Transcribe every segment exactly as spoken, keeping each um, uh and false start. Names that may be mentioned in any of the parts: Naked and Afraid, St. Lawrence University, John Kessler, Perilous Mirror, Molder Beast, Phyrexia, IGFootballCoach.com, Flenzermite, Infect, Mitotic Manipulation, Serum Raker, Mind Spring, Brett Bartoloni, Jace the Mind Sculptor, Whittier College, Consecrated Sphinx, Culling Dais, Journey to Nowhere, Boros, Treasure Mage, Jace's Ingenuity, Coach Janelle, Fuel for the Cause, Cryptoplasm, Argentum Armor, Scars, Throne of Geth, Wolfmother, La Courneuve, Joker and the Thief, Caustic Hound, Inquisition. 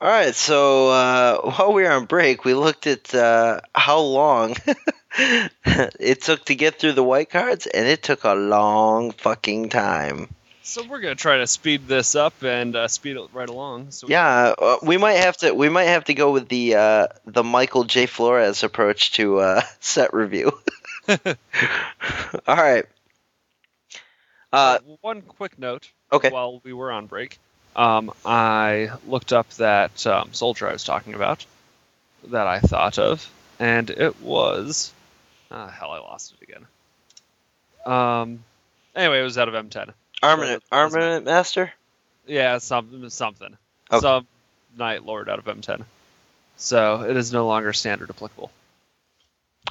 All right, so uh, while we were on break, we looked at uh, how long it took to get through the white cards, and it took a long fucking time. So we're gonna try to speed this up and uh, speed it right along. So yeah, we-, uh, we might have to. We might have to go with the uh, the Michael J. Flores approach to uh, set review. All right. Uh, uh, one quick note. Okay. While we were on break. Um, I looked up that um, soldier I was talking about, that I thought of, and it was... Ah, hell, I lost it again. Um, anyway, it was out of M ten. Armament, so Armament Master? Yeah, some, something. Okay. Some Night Lord out of M ten. So it is no longer standard applicable.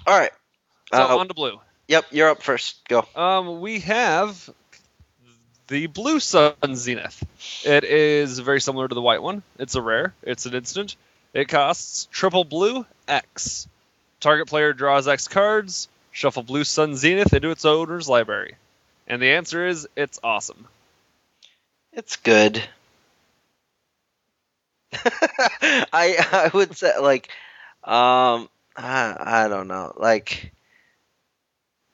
All right. So uh, on to blue. Yep, you're up first. Go. Um, we have... the Blue Sun Zenith. It is very similar to the white one. It's a rare. It's an instant. It costs triple blue, X. Target player draws X cards. Shuffle Blue Sun Zenith into its owner's library. And the answer is, it's awesome. It's good. I I would say, like, um, I, I don't know. Like,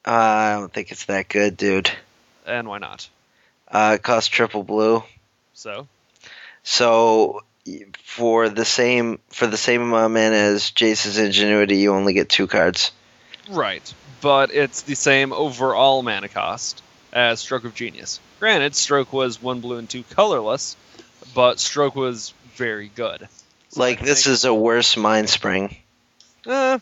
uh, I don't think it's that good, dude. And why not? Uh, it costs triple blue. So? So, for the same for the same amount of mana as Jace's Ingenuity, you only get two cards. Right, but it's the same overall mana cost as Stroke of Genius. Granted, Stroke was one blue and two colorless, but Stroke was very good. So like, this think, is a worse Mind Spring. Uh,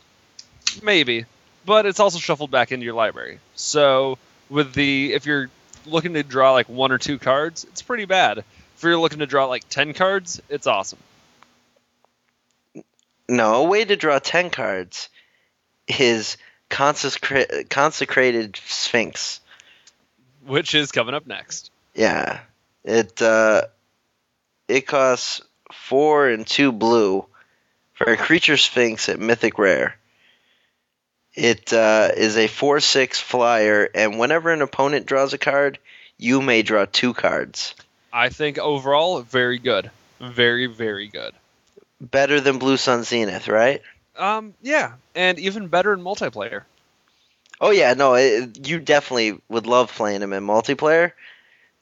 maybe. But it's also shuffled back into your library. So, with the... if you're looking to draw like one or two cards, it's pretty bad. If you're looking to draw like ten cards, it's awesome. No, a way to draw ten cards is consecra- Consecrated Sphinx. Which is coming up next. Yeah. It uh, it costs four and two blue for a creature Sphinx at Mythic Rare. It uh, is a four six flyer, and whenever an opponent draws a card, you may draw two cards. I think overall, very good. Very, very good. Better than Blue Sun Zenith, right? Um, yeah, and even better in multiplayer. Oh, yeah, no, it, you definitely would love playing him in multiplayer,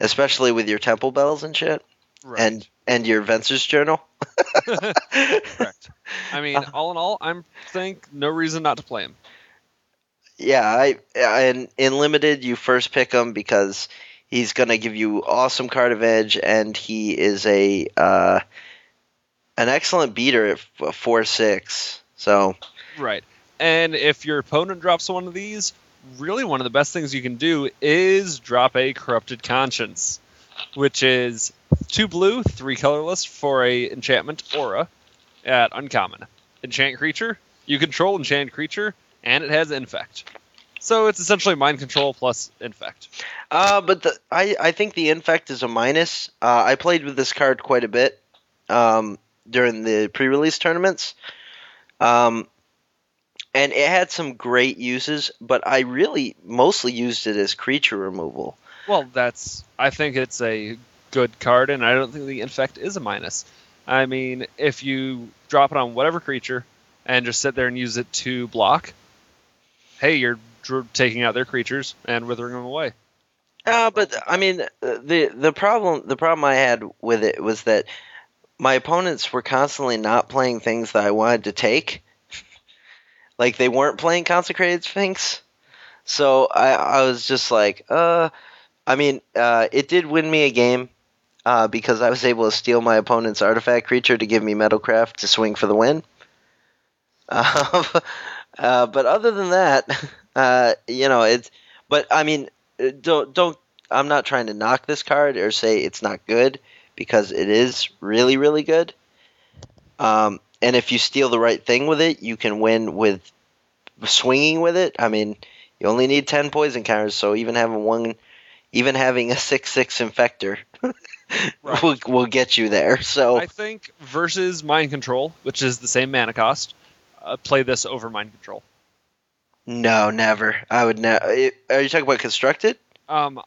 especially with your Temple Bells and shit. Right. And and your Venser's Journal. Correct. I mean, all in all, I think no reason not to play him. Yeah, I, I in, in Limited, you first pick him because he's going to give you awesome card advantage, and he is a uh, an excellent beater at four six. So right. And if your opponent drops one of these, really one of the best things you can do is drop a Corrupted Conscience, which is two blue, three colorless for a enchantment aura at uncommon. Enchant creature, you control enchant creature, and it has Infect. So it's essentially mind control plus Infect. Uh, but the, I, I think the Infect is a minus. Uh, I played with this card quite a bit um, during the pre-release tournaments. Um, and it had some great uses, but I really mostly used it as creature removal. Well, that's... I think it's a good card, and I don't think the Infect is a minus. I mean, if you drop it on whatever creature and just sit there and use it to block... hey, you're taking out their creatures and withering them away. Uh, but, I mean, the the problem the problem I had with it was that my opponents were constantly not playing things that I wanted to take. Like, they weren't playing Consecrated Sphinx. So I, I was just like, uh... I mean, uh, it did win me a game uh, because I was able to steal my opponent's artifact creature to give me Metalcraft to swing for the win. Uh, Uh, but other than that, uh, you know, it's, but I mean, don't, don't, I'm not trying to knock this card or say it's not good because it is really, really good. Um, and if you steal the right thing with it, you can win with swinging with it. I mean, you only need ten poison counters. So even having one, even having a six, six infector right. will, will get you there. So I think versus mind control, which is the same mana cost, Uh, play this over mind control. No, never. I would never. Are you talking about constructed? Um,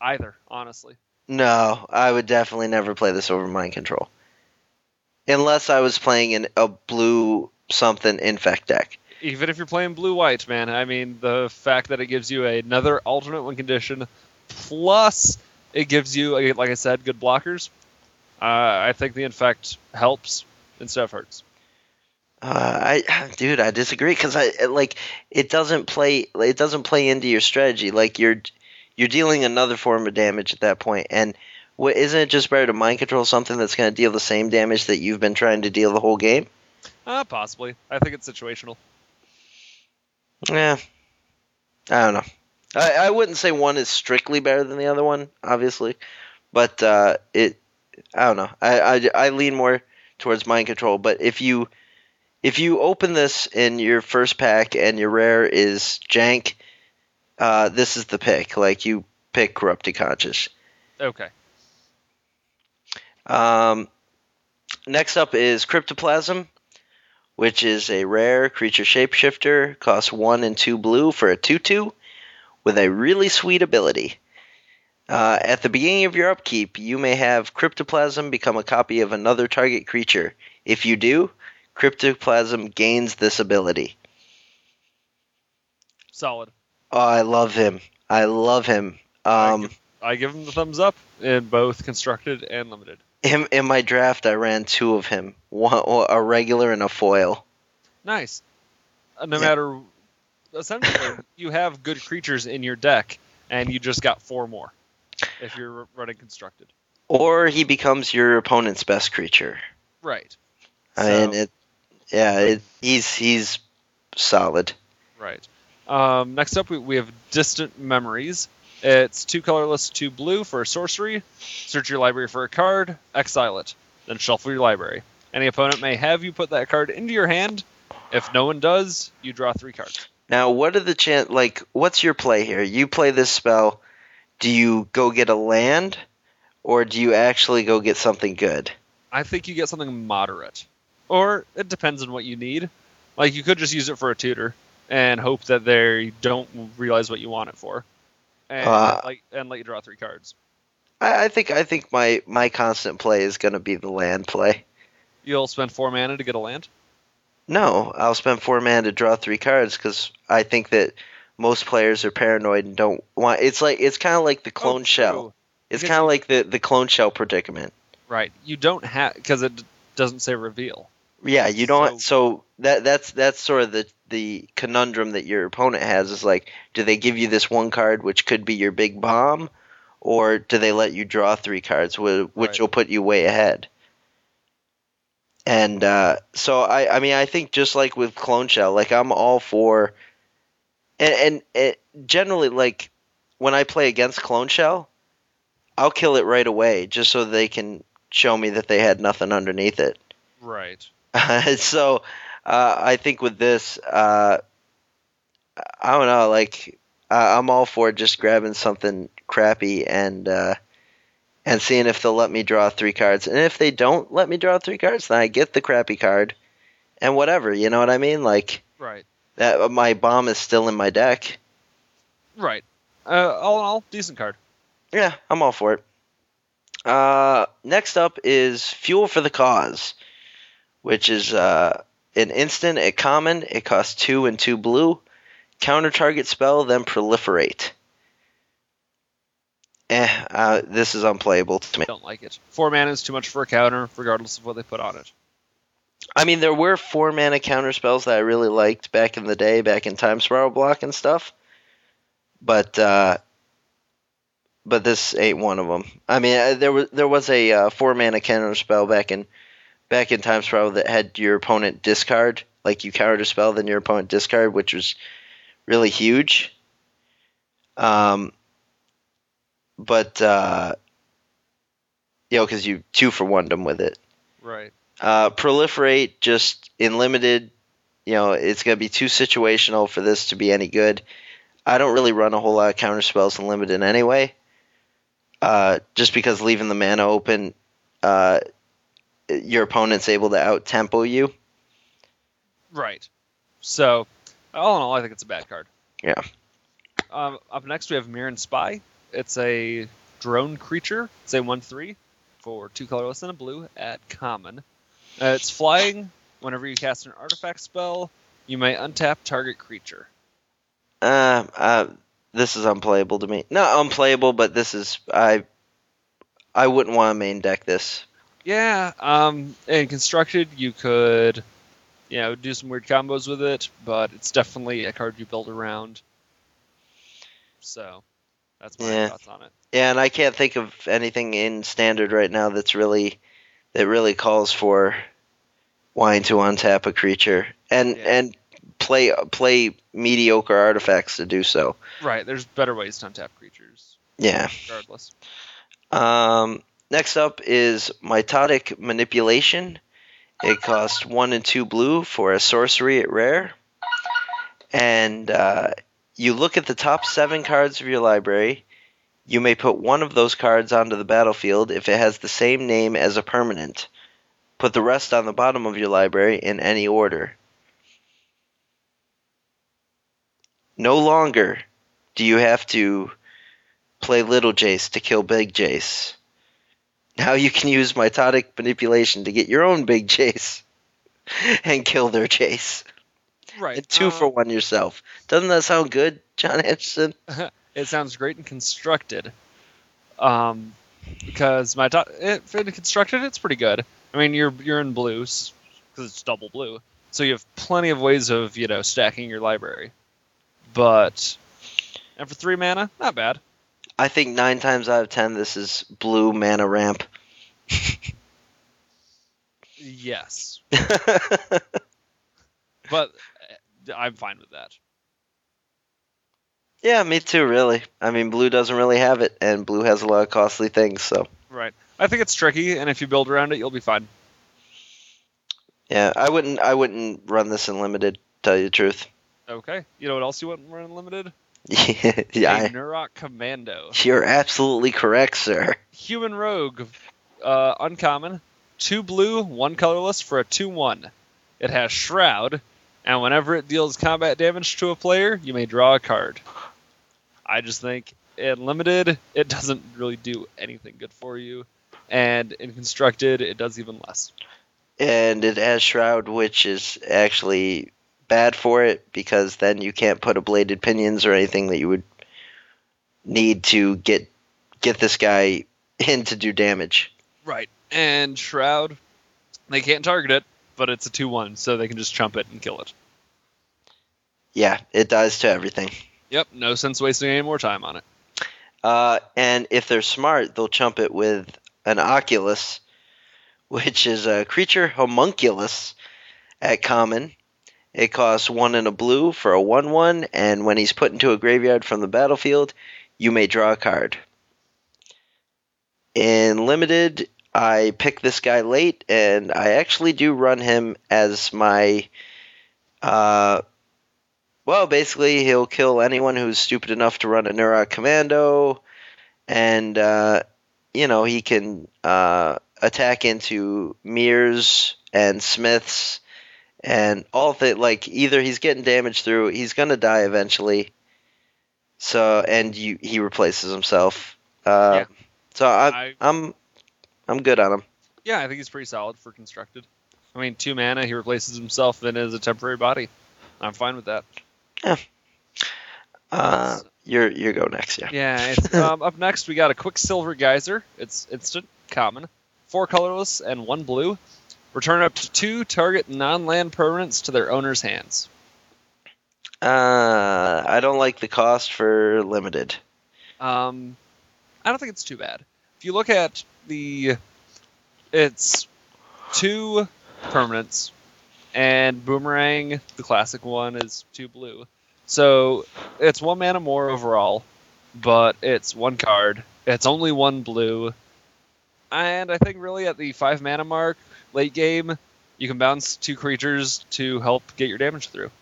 either, honestly. No, I would definitely never play this over mind control. Unless I was playing in a blue something Infect deck. Even if you're playing blue-white, man, I mean, the fact that it gives you another alternate win condition, plus it gives you, like I said, good blockers, uh, I think the Infect helps and stuff hurts. Uh, I, dude, I disagree because I like it doesn't play. It doesn't play into your strategy. Like you're, you're dealing another form of damage at that point. And what isn't it just better to mind control something that's going to deal the same damage that you've been trying to deal the whole game? Uh, possibly. I think it's situational. Yeah, I don't know. I, I wouldn't say one is strictly better than the other one, obviously, but uh, it. I don't know. I, I, I lean more towards mind control, but if you. If you open this in your first pack and your rare is jank, uh, this is the pick. Like, you pick Corrupted Conscience. Okay. Um, next up is Cryptoplasm, which is a rare creature shapeshifter. Costs one and two blue for a two two with a really sweet ability. Uh, at the beginning of your upkeep, you may have Cryptoplasm become a copy of another target creature. If you do... Cryptoplasm gains this ability. Solid. Oh, I love him. I love him. Um, I, give, I give him the thumbs up in both constructed and limited. In, in my draft, I ran two of him. One, a regular and a foil. Nice. No yeah. matter... Essentially, you have good creatures in your deck, and you just got four more if you're running constructed. Or he becomes your opponent's best creature. Right. So, I mean, it, yeah, it, he's he's solid. Right. Um, next up, we, we have Distant Memories. It's two colorless, two blue for a sorcery. Search your library for a card, exile it, then shuffle your library. Any opponent may have you put that card into your hand. If no one does, you draw three cards. Now, what are the chan- like? What's your play here? You play this spell. Do you go get a land, or do you actually go get something good? I think you get something moderate. Or it depends on what you need. Like, you could just use it for a tutor and hope that they don't realize what you want it for, and uh, like and let you draw three cards. I, I think I think my, my constant play is going to be the land play. You'll spend four mana to get a land? No, I'll spend four mana to draw three cards because I think that most players are paranoid and don't want. It's like it's kind of like the clone oh, shell. It's kind of like the, the clone shell predicament. Right. You don't have because it doesn't say reveal. Yeah, you don't. So, so that that's that's sort of the the conundrum that your opponent has is like, do they give you this one card, which could be your big bomb, or do they let you draw three cards, which right. will put you way ahead? And uh, so I, I mean, I think just like with Clone Shell, like I'm all for, and and it, generally like when I play against Clone Shell, I'll kill it right away just so they can show me that they had nothing underneath it. Right. So, uh, I think with this, uh, I don't know, like, uh, I'm all for just grabbing something crappy and uh, and seeing if they'll let me draw three cards. And if they don't let me draw three cards, then I get the crappy card and whatever, you know what I mean? Like, right. That my bomb is still in my deck. Right. Uh, all in all, decent card. Yeah, I'm all for it. Uh, next up is Fuel for the Cause, which is uh, an instant at common. It costs two and two blue. Counter target spell, then proliferate. Eh, uh, this is unplayable to me. I don't like it. Four mana is too much for a counter, regardless of what they put on it. I mean, there were four mana counter spells that I really liked back in the day, back in Time Spiral Block and stuff. But... Uh, But this ain't one of them. I mean, there was there was a uh, four mana counter spell back in back in Time Spiral that had your opponent discard, like you countered a spell, then your opponent discard, which was really huge. Um, but uh, you know, because you two for one them with it, right? Uh, proliferate just in limited. You know, it's gonna be too situational for this to be any good. I don't really run a whole lot of counter spells in limited anyway. Uh, just because leaving the mana open, uh, your opponent's able to out-tempo you. Right. So, all in all, I think it's a bad card. Yeah. Um, up next, we have Mirran Spy. It's a drone creature. It's a one three for two colorless and a blue at common. Uh, it's flying. Whenever you cast an artifact spell, you may untap target creature. Uh, uh, this is unplayable to me. Not unplayable, but this is... I I wouldn't want to main deck this. Yeah, um, and constructed, you could, you know, do some weird combos with it, but it's definitely a card you build around. So, that's my yeah. thoughts on it. Yeah, and I can't think of anything in Standard right now that's really that really calls for wanting to untap a creature and yeah. and play play mediocre artifacts to do so. Right, there's better ways to untap creatures. Yeah. Regardless. Um, next up is Mitotic Manipulation. It costs one and two blue for a sorcery at rare, and uh, you look at the top seven cards of your library. You may put one of those cards onto the battlefield if it has the same name as a permanent. Put the rest on the bottom of your library in any order. No longer do you have to play Little Jace to kill Big Jace. Now you can use Mitotic Manipulation to get your own Big Jace and kill their Jace. Right. And two um, for one yourself. Doesn't that sound good, John Anderson? It sounds great and constructed, um, because my to- it, it constructed it's pretty good. I mean, you're you're in blue because it's double blue, so you have plenty of ways of you know stacking your library. But and for three mana, not bad. I think nine times out of ten, this is blue mana ramp. Yes, but I'm fine with that. Yeah, me too, really. I mean, blue doesn't really have it, and blue has a lot of costly things, so... Right. I think it's tricky, and if you build around it, you'll be fine. Yeah, I wouldn't I wouldn't run this in Limited, tell you the truth. Okay. You know what else you wouldn't run in Limited? yeah. yeah. A Nurok Commando. You're absolutely correct, sir. Human Rogue, uh, uncommon, two blue, one colorless for a two one. It has Shroud, and whenever it deals combat damage to a player, you may draw a card. I just think in Limited, it doesn't really do anything good for you. And in Constructed, it does even less. And it has Shroud, which is actually bad for it, because then you can't put a Bladed Pinions or anything that you would need to get get this guy in to do damage. Right. And Shroud, they can't target it, but it's a two one, so they can just chump it and kill it. Yeah, it dies to everything. Yep, no sense wasting any more time on it. Uh, and if they're smart, they'll chump it with an Oculus, which is a creature homunculus at common. It costs one and a blue for a one one, and when he's put into a graveyard from the battlefield, you may draw a card. In Limited, I pick this guy late, and I actually do run him as my... Uh, Well, basically, he'll kill anyone who's stupid enough to run a Nurok Commando, and, uh, you know, he can uh, attack into Mirrors and Smiths, and all that, like, either he's getting damage through, he's going to die eventually, so, and you, he replaces himself. Uh, yeah. So I, I, I'm, I'm good on him. Yeah, I think he's pretty solid for Constructed. I mean, two mana, he replaces himself, then is a temporary body. I'm fine with that. Yeah. Uh, you're you go next, yeah. Yeah. It's, um, up next, we got a Quicksilver Geyser. It's instant, common, four colorless and one blue. Return up to two target non-land permanents to their owner's hands. Uh, I don't like the cost for Limited. Um, I don't think it's too bad. If you look at the, it's two permanents. And Boomerang, the classic one, is two blue. So it's one mana more overall, but it's one card. It's only one blue. And I think really at the five mana mark, late game, you can bounce two creatures to help get your damage through.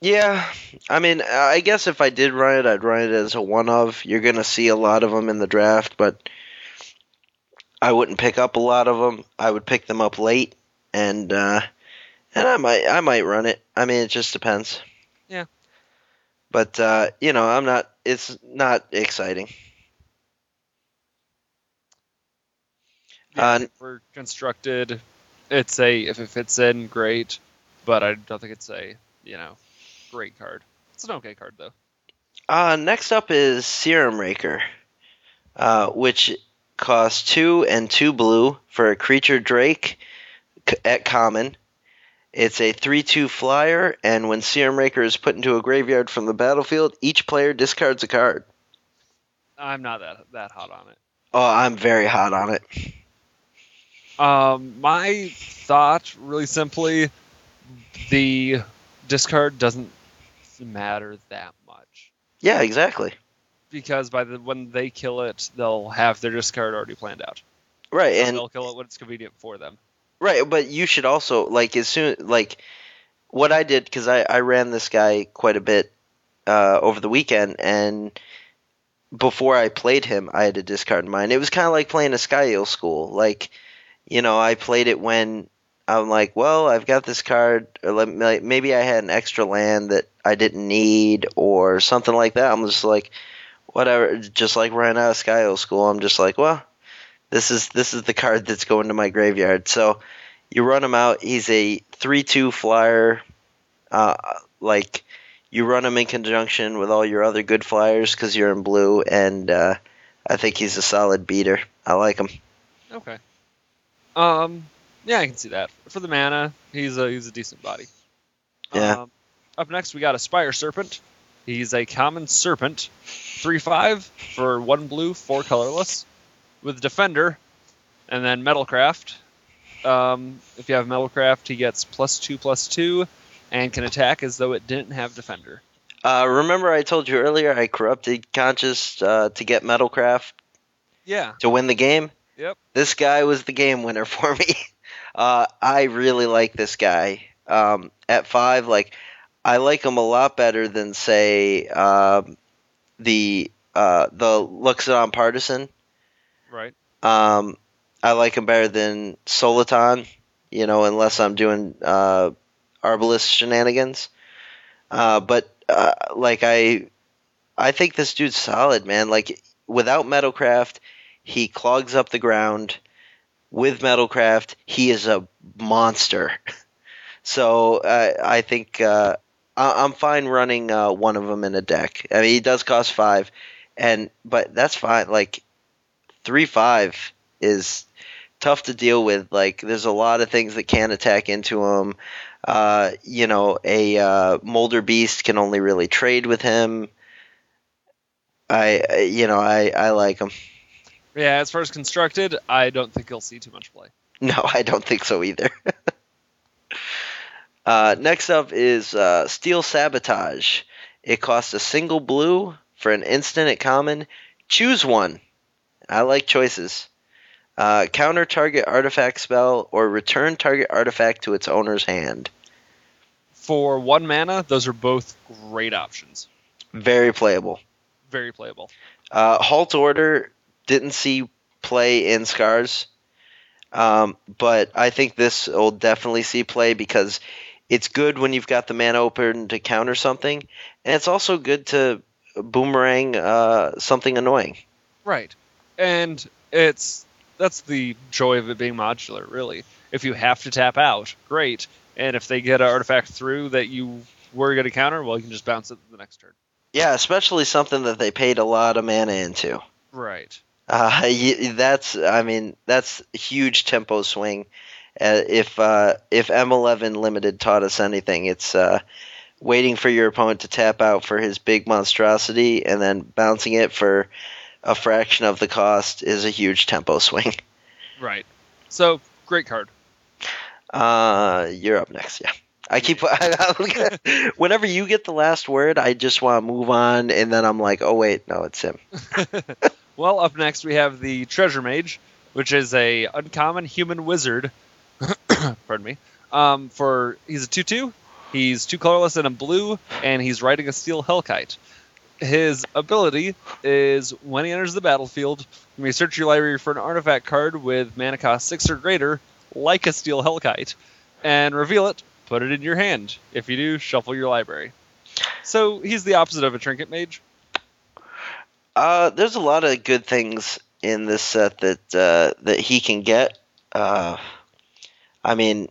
Yeah, I mean, I guess if I did run it, I'd run it as a one of. You're going to see a lot of them in the draft, but... I wouldn't pick up a lot of them. I would pick them up late, and uh, and I might I might run it. I mean, it just depends. Yeah. But uh, you know, I'm not. It's not exciting. Yeah, uh, for constructed, it's a if it fits in, great. But I don't think it's a you know great card. It's an okay card though. Uh, next up is Serum Raker, uh, which costs two and two blue for a creature Drake at common. It's a three two flyer, and when Serum Raker is put into a graveyard from the battlefield, each player discards a card. I'm not that that hot on it. Oh, I'm very hot on it. Um, my thought, really simply, the discard doesn't matter that much. Yeah, exactly. Because by the when they kill it, they'll have their discard already planned out. Right, so and they'll kill it when it's convenient for them. Right, but you should also like as soon like what I did because I, I ran this guy quite a bit uh, over the weekend, and before I played him, I had to discard mine. It was kind of like playing a Sky-Eel School. Like, you know, I played it when I'm like, well, I've got this card, or maybe I had an extra land that I didn't need, or something like that. I'm just like, whatever. Just like running out of Sky-Eel School, I'm just like, well, this is this is the card that's going to my graveyard. So you run him out. He's a three two flyer, uh, like. You run him in conjunction with all your other good flyers because you're in blue, and uh, I think he's a solid beater. I like him. Okay. Um. Yeah, I can see that. For the mana, he's a he's a decent body. Yeah. Um, up next, we got Aspire Serpent. He's a common serpent, three five for one blue, four colorless, with Defender, and then Metalcraft. Um, if you have Metalcraft, he gets plus two plus two. And can attack as though it didn't have Defender. Uh, remember I told you earlier I corrupted Conscience uh, to get Metalcraft yeah. to win the game? Yep. This guy was the game winner for me. Uh, I really like this guy. Um, at five, like I like him a lot better than, say, um, the uh, the Luxodon Partisan. Right. Um, I like him better than Soliton, you know, unless I'm doing... Uh, Arbalest shenanigans, uh, but uh, like I, I think this dude's solid, man. Like without Metalcraft, he clogs up the ground. With Metalcraft, he is a monster. So uh, I think uh, I- I'm fine running uh, one of them in a deck. I mean, he does cost five, and but that's fine. Like three five is tough to deal with. Like there's a lot of things that can attack into him. Uh, you know, a uh, Molder Beast can only really trade with him. I, I you know, I, I like him. Yeah, as far as constructed, I don't think he'll see too much play. No, I don't think so either. uh, next up is uh, Steel Sabotage. It costs a single blue for an instant at common. Choose one. I like choices. Uh, counter target artifact spell or return target artifact to its owner's hand. For one mana, those are both great options. Very playable. Very playable. Uh, Halt Order didn't see play in Scars, um, but I think this will definitely see play because it's good when you've got the mana open to counter something, and it's also good to boomerang uh, something annoying. Right. And it's... That's the joy of it being modular, really. If you have to tap out, great. And if they get an artifact through that you were going to counter, well, you can just bounce it the next turn. Yeah, especially something that they paid a lot of mana into. Right. Uh, that's, I mean, that's a huge tempo swing. Uh, if uh, if M eleven Limited taught us anything, it's uh, waiting for your opponent to tap out for his big monstrosity and then bouncing it for... a fraction of the cost is a huge tempo swing. Right. So, great card. Uh, you're up next, yeah. I keep... I, whenever you get the last word, I just want to move on, and then I'm like, oh, wait, no, it's him. Well, up next we have the Treasure Mage, which is a uncommon human wizard. Pardon me. Um, for He's a two two. He's two colorless and a blue, and he's riding a Steel Hellkite. His ability is when he enters the battlefield, you may search your library for an artifact card with mana cost six or greater, like a Steel Hellkite, and reveal it, put it in your hand. If you do, shuffle your library. So he's the opposite of a Trinket Mage. Uh, there's a lot of good things in this set that uh, that he can get. Uh, I mean,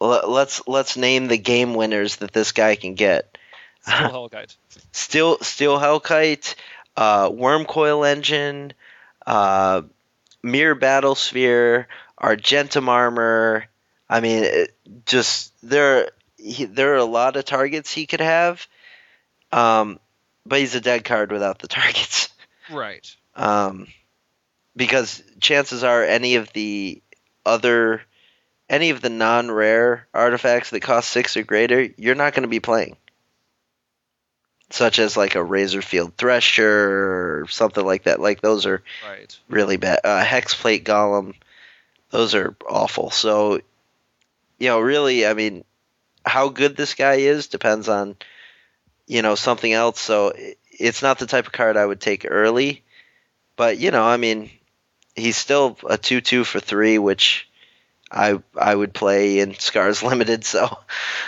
l- let's let's name the game winners that this guy can get. Steel Hellkite. Steel Steel Hellkite, uh, Worm Coil Engine, uh, Mirror Battle Sphere, Argentum Armor. I mean, it, just there he, there are a lot of targets he could have, um, but he's a dead card without the targets. Right. Um, because chances are any of the other, any of the non-rare artifacts that cost six or greater, you're not going to be playing. Such as like a Razorfield Thresher or something like that. Like those are right. really bad. Uh, Hexplate Golem, those are awful. So, you know, really, I mean, how good this guy is depends on, you know, something else. So it's not the type of card I would take early. But, you know, I mean, he's still a two two for three, which I I would play in Scars Limited. So,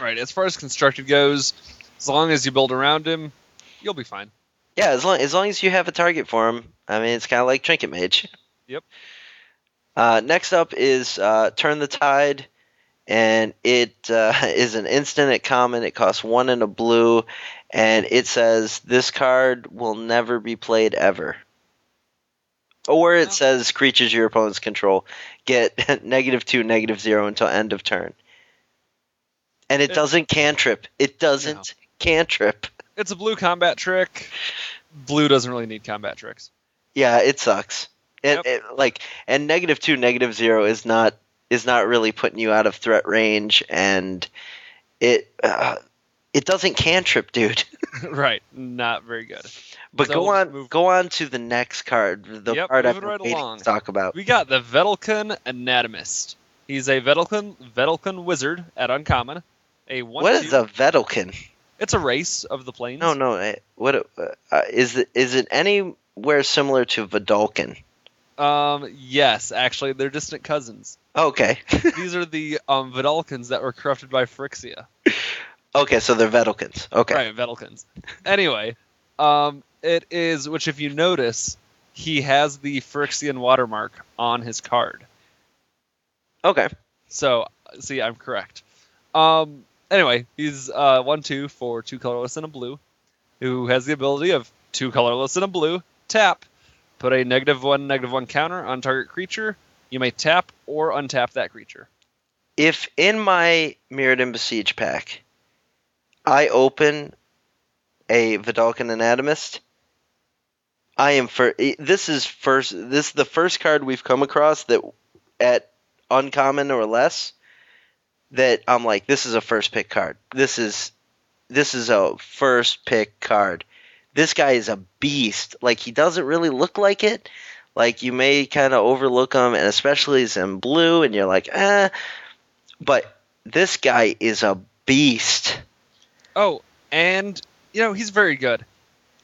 right. As far as constructed goes, as long as you build around him, you'll be fine. Yeah, as long as long as you have a target for him. I mean, it's kind of like Trinket Mage. Yep. Uh, next up is uh, Turn the Tide, and it uh, is an instant at common. It costs one and a blue, and it says this card will never be played ever. Or it oh. says creatures your opponents control get negative two, negative zero until end of turn. And it, it doesn't cantrip. It doesn't. No. Cantrip. It's a blue combat trick. Blue doesn't really need combat tricks. Yeah, it sucks. It, yep. it like and negative two, negative zero is not is not really putting you out of threat range, and it uh, it doesn't cantrip, dude. Right, not very good. But so go on, move. go on to the next card. The yep, card I've been right waiting along. to talk about. We got the Vedalken Anatomist. He's a Vedalken Vedalken wizard at uncommon. A one. What two, is a Vedalken? It's a race of the plains. No, no. What uh, is it? Is it anywhere similar to Vedalken? Um. Yes, actually, they're distant cousins. Okay. These are the um, Vedalkens that were corrupted by Phyrexia. Okay, so they're Vedalkens. Okay. Right, Vedalkens. Anyway, um, it is, which if you notice, he has the Phyrexian watermark on his card. Okay. So, see, I'm correct. Um, anyway, he's uh, one two for two colorless and a blue, who has the ability of two colorless and a blue, tap, put a negative one, negative one counter on target creature. You may tap or untap that creature. If in my Mirrodin Besiege pack, I open a Vedalken Anatomist, I am for this is first this is the first card we've come across that at uncommon or less that I'm like, this is a first pick card. This is this is a first pick card. This guy is a beast. Like, he doesn't really look like it. Like, you may kind of overlook him, and especially he's in blue, and you're like, eh. But this guy is a beast. Oh, and, you know, he's very good.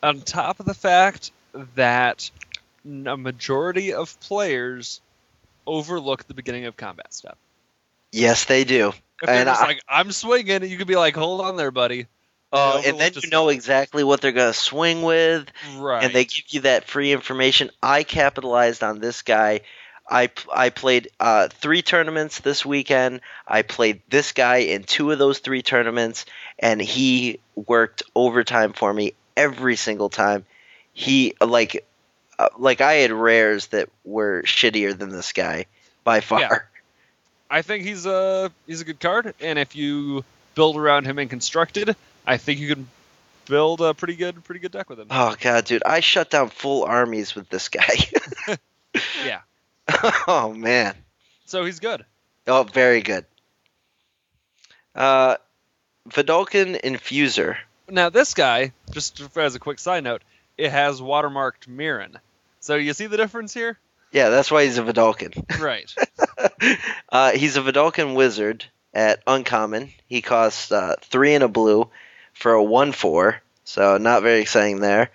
On top of the fact that a majority of players overlook the beginning of combat step. Yes, they do. If and just I, like, I'm swinging, you could be like, hold on there, buddy. Oh, and then you know exactly what they're going to swing with. Right. And they give you that free information. I capitalized on this guy. I, I played uh, three tournaments this weekend. I played this guy in two of those three tournaments, and he worked overtime for me every single time. He like uh, like I had rares that were shittier than this guy by far. Yeah. I think he's a he's a good card, and if you build around him and constructed, I think you can build a pretty good pretty good deck with him. Oh god, dude, I shut down full armies with this guy. Yeah. Oh, man. So he's good. Oh, very good. Uh, Vedalken Infuser. Now, this guy, just as a quick side note, it has watermarked Mirran. So you see the difference here? Yeah, that's why he's a Vedalken. Right. uh, he's a Vedalken Wizard at uncommon. He costs uh, three and a blue for a one four, so not very exciting there.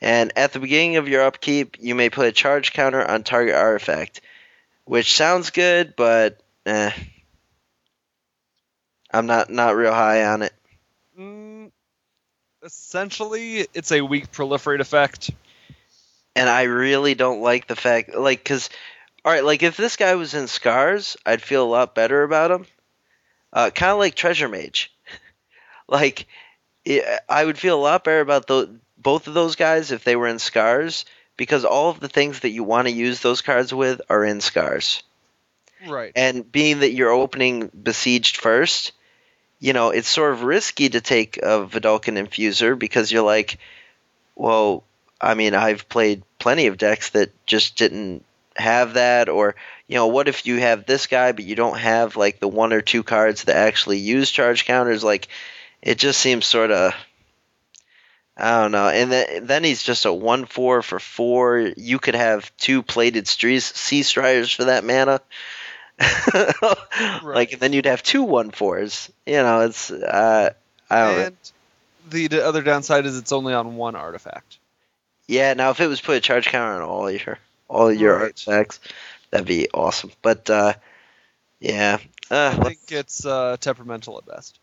And at the beginning of your upkeep, you may put a charge counter on target artifact, which sounds good, but eh, I'm not, not real high on it. Mm, essentially, it's a weak proliferate effect. And I really don't like the fact, like, because, all right, like, if this guy was in Scars, I'd feel a lot better about him. Uh, kind of like Treasure Mage. Like, it, I would feel a lot better about the, both of those guys if they were in Scars, because all of the things that you want to use those cards with are in Scars. Right. And being that you're opening Besieged first, you know, it's sort of risky to take a Vedalken Infuser because you're like, well, I mean, I've played plenty of decks that just didn't have that, or, you know, what if you have this guy but you don't have, like, the one or two cards that actually use charge counters? Like, it just seems sort of, I don't know. And then, then he's just a one four for four. You could have two Plated Sea Striders for that mana. Right. Like, and then you'd have two one fours. You know, it's, uh, I don't and know. The, the other downside is it's only on one artifact. Yeah, now if it was put a charge counter on all your all your right. artifacts, that'd be awesome. But uh, yeah, uh, I think it's uh, temperamental at best.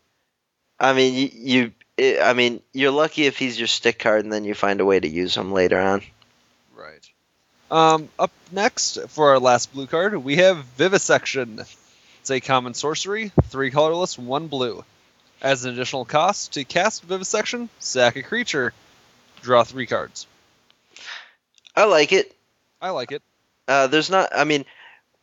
I mean, you, you it, I mean, you're lucky if he's your stick card, and then you find a way to use him later on. Right. Um, up next for our last blue card, we have Vivisection. It's a common sorcery, three colorless, one blue. As an additional cost to cast Vivisection, sack a creature, draw three cards. I like it. I like it. Uh, there's not, I mean,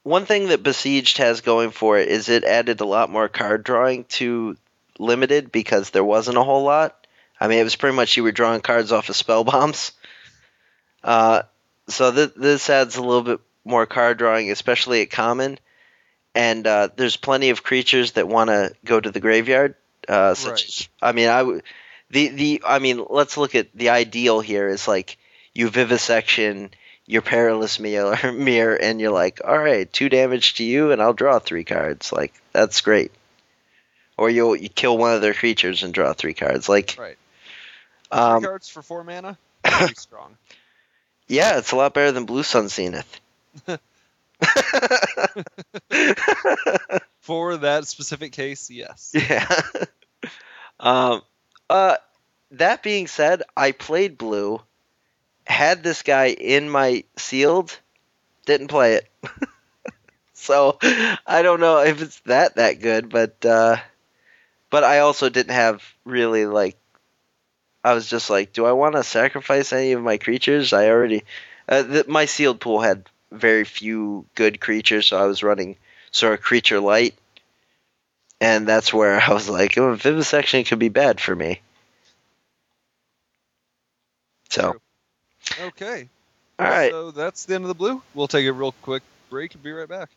one thing that Besieged has going for it is it added a lot more card drawing to Limited because there wasn't a whole lot. I mean, it was pretty much you were drawing cards off of spell bombs. Uh, so th- this adds a little bit more card drawing, especially at common. And uh, there's plenty of creatures that want to go to the graveyard. Uh, such right. as, I mean, I w- the the I mean, let's look at the ideal here is like. You Vivisection your Perilous Mirror, and you're like, all right, two damage to you, and I'll draw three cards. Like, that's great. Or you you kill one of their creatures and draw three cards. Like, right. Um, three cards for four mana? Pretty strong. Yeah, it's a lot better than Blue Sun Zenith. For that specific case, yes. Yeah. um. Uh. That being said, I played Blue. Had this guy in my sealed, didn't play it. So I don't know if it's that that good, but uh, but I also didn't have really like. I was just like, do I want to sacrifice any of my creatures? I already uh, th- my sealed pool had very few good creatures, so I was running sort of creature light, and that's where I was like, oh, Vivisection could be bad for me. So. True. Okay. All right. So that's the end of the blue. We'll take a real quick break and be right back.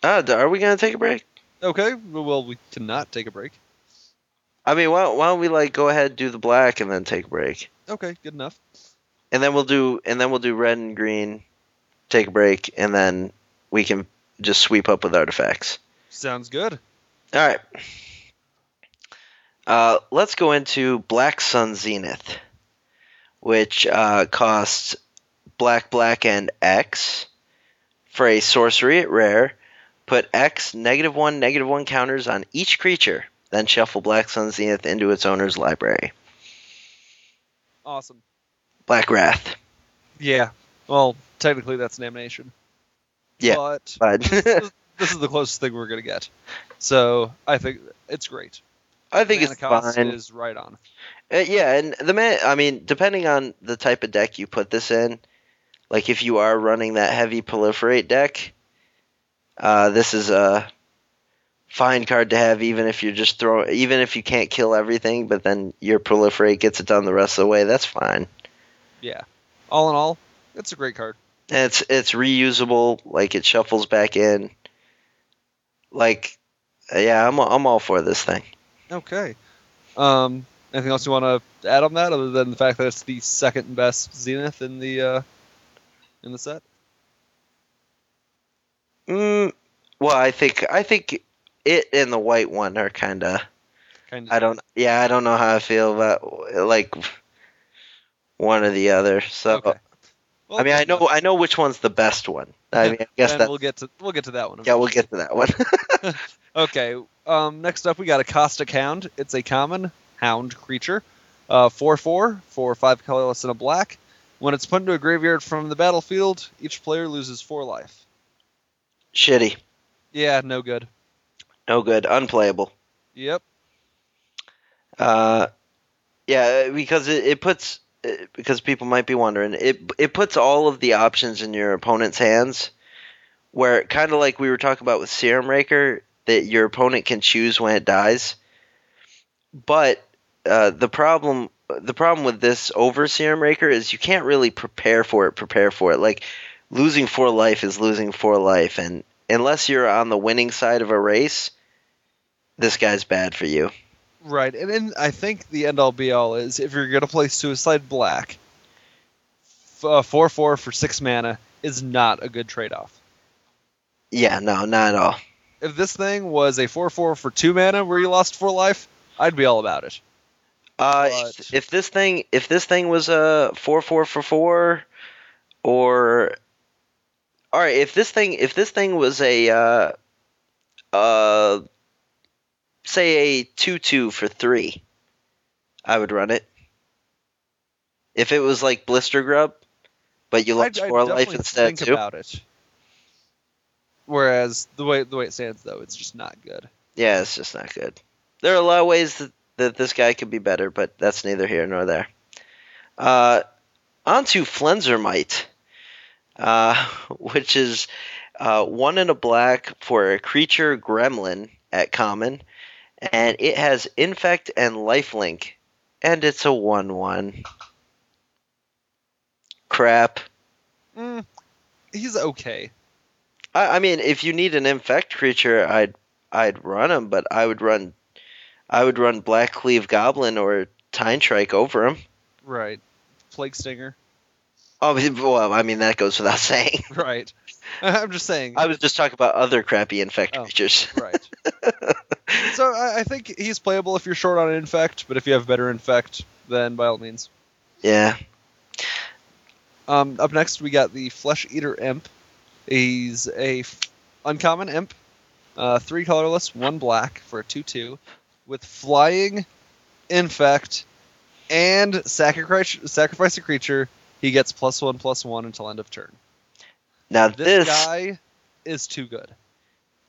Uh, are we going to take a break? Okay. Well, we cannot take a break. I mean, why, why don't we like go ahead and do the black and then take a break? Okay, good enough. And then we'll do and then we'll do red and green, take a break, and then we can just sweep up with artifacts. Sounds good. All right. Uh, let's go into Black Sun Zenith. Which uh, costs black, black, and X for a sorcery at rare. Put X, negative one, negative one counters on each creature. Then shuffle Black Sun Zenith into its owner's library. Awesome. Black Wrath. Yeah. Well, technically that's an Damnation. Yeah. But, but. this, this is the closest thing we're going to get. So I think it's great. I think mana it's cost fine. Is right on. Uh, yeah, and the man. I mean, depending on the type of deck you put this in, like if you are running that heavy proliferate deck, uh, this is a fine card to have. Even if you're just throwing, even if you can't kill everything, but then your proliferate gets it done the rest of the way. That's fine. Yeah. All in all, it's a great card. And it's it's reusable. Like it shuffles back in. Like, yeah, I'm I'm all for this thing. Okay. Um, anything else you want to add on that, other than the fact that it's the second best Zenith in the uh, in the set? Mm, well, I think I think it and the white one are kind of. Kind of. I don't. Yeah, I don't know how I feel about like one or the other. So, okay. Well, I mean, I know enough. I know which one's the best one. I mean, I guess that we'll get to we'll get to that one. Yeah, we'll get to that one. Okay. Um, next up, we got a Caustic Hound. It's a common hound creature. four four, four five colorless and a black. When it's put into a graveyard from the battlefield, each player loses four life. Shitty. Yeah, no good. No good. Unplayable. Yep. Uh, yeah, because it, it puts – because people might be wondering, it it puts all of the options in your opponent's hands where kind of like we were talking about with Serum Raker, that your opponent can choose when it dies. But uh, the problem – The problem with this over Serum Raker is you can't really prepare for it, prepare for it. Like, losing four life is losing four life, and unless you're on the winning side of a race, this guy's bad for you. Right, and then I think the end-all be-all is, if you're going to play Suicide Black, four four for six mana is not a good trade-off. Yeah, no, not at all. If this thing was a four four for two mana where you lost four life, I'd be all about it. Uh, if, if this thing, if this thing was a four four for four, or all right, if this thing, if this thing was a, uh, uh, say a two two for three, I would run it. If it was like Blister Grub, but you lost I'd, four I'd life instead think too. About it. Whereas the way the way it stands though, it's just not good. Yeah, it's just not good. There are a lot of ways that. That this guy could be better, but that's neither here nor there. Uh, on to Flenzermite, uh, which is uh, one in a black for a creature gremlin at common, and it has Infect and Lifelink, and it's a one one. Crap. Mm, he's okay. I, I mean, if you need an Infect creature, I'd I'd run him, but I would run. I would run Black Cleave Goblin or Tine Trike over him. Right. Plague Stinger. Oh, well, I mean, that goes without saying. Right. I'm just saying. I was just talking about other crappy Infect oh, creatures. Right. So I think he's playable if you're short on Infect, but if you have better Infect, then by all means. Yeah. Um, up next, we got the Flesh Eater Imp. He's a f- uncommon Imp. Uh, three colorless, one black for a two two. With flying, infect, and sacrifice, sacrifice a creature, he gets plus one, plus one until end of turn. Now this, this guy is too good.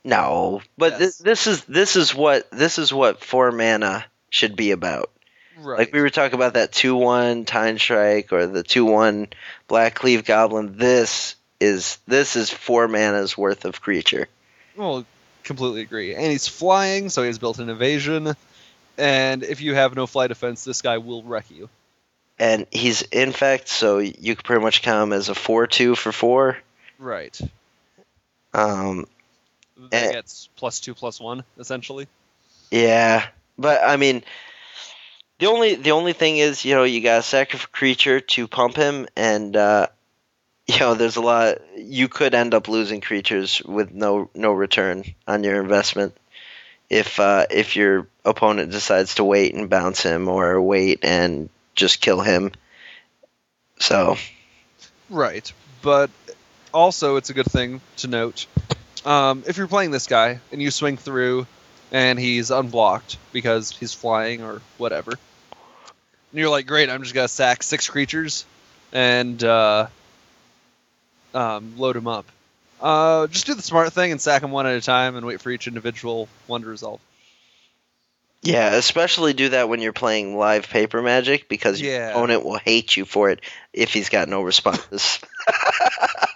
No, but yes. this, this is this is what this is what four mana should be about. Right. Like we were talking about that two one Tine Trike or the two one Black Cleave Goblin. This is this is four mana's worth of creature. Well. Completely agree. And he's flying, so he has built-in evasion. And if you have no fly defense, this guy will wreck you. And he's infect, so you can pretty much count him as a four two for four. Right. Um, that gets plus two, plus one, essentially. Yeah, but I mean, the only the only thing is, you know, you got to sacrifice a creature to pump him, and uh, you know, there's a lot. You could end up losing creatures with no no return on your investment if uh, if your opponent decides to wait and bounce him, or wait and just kill him. So, right. But also, it's a good thing to note um, if you're playing this guy and you swing through and he's unblocked because he's flying or whatever, and you're like, great, I'm just gonna sack six creatures and. Uh, Um, load them up. Uh, just do the smart thing and sack them one at a time and wait for each individual one to resolve. Yeah, especially do that when you're playing live paper magic, because yeah. your opponent will hate you for it if he's got no responses.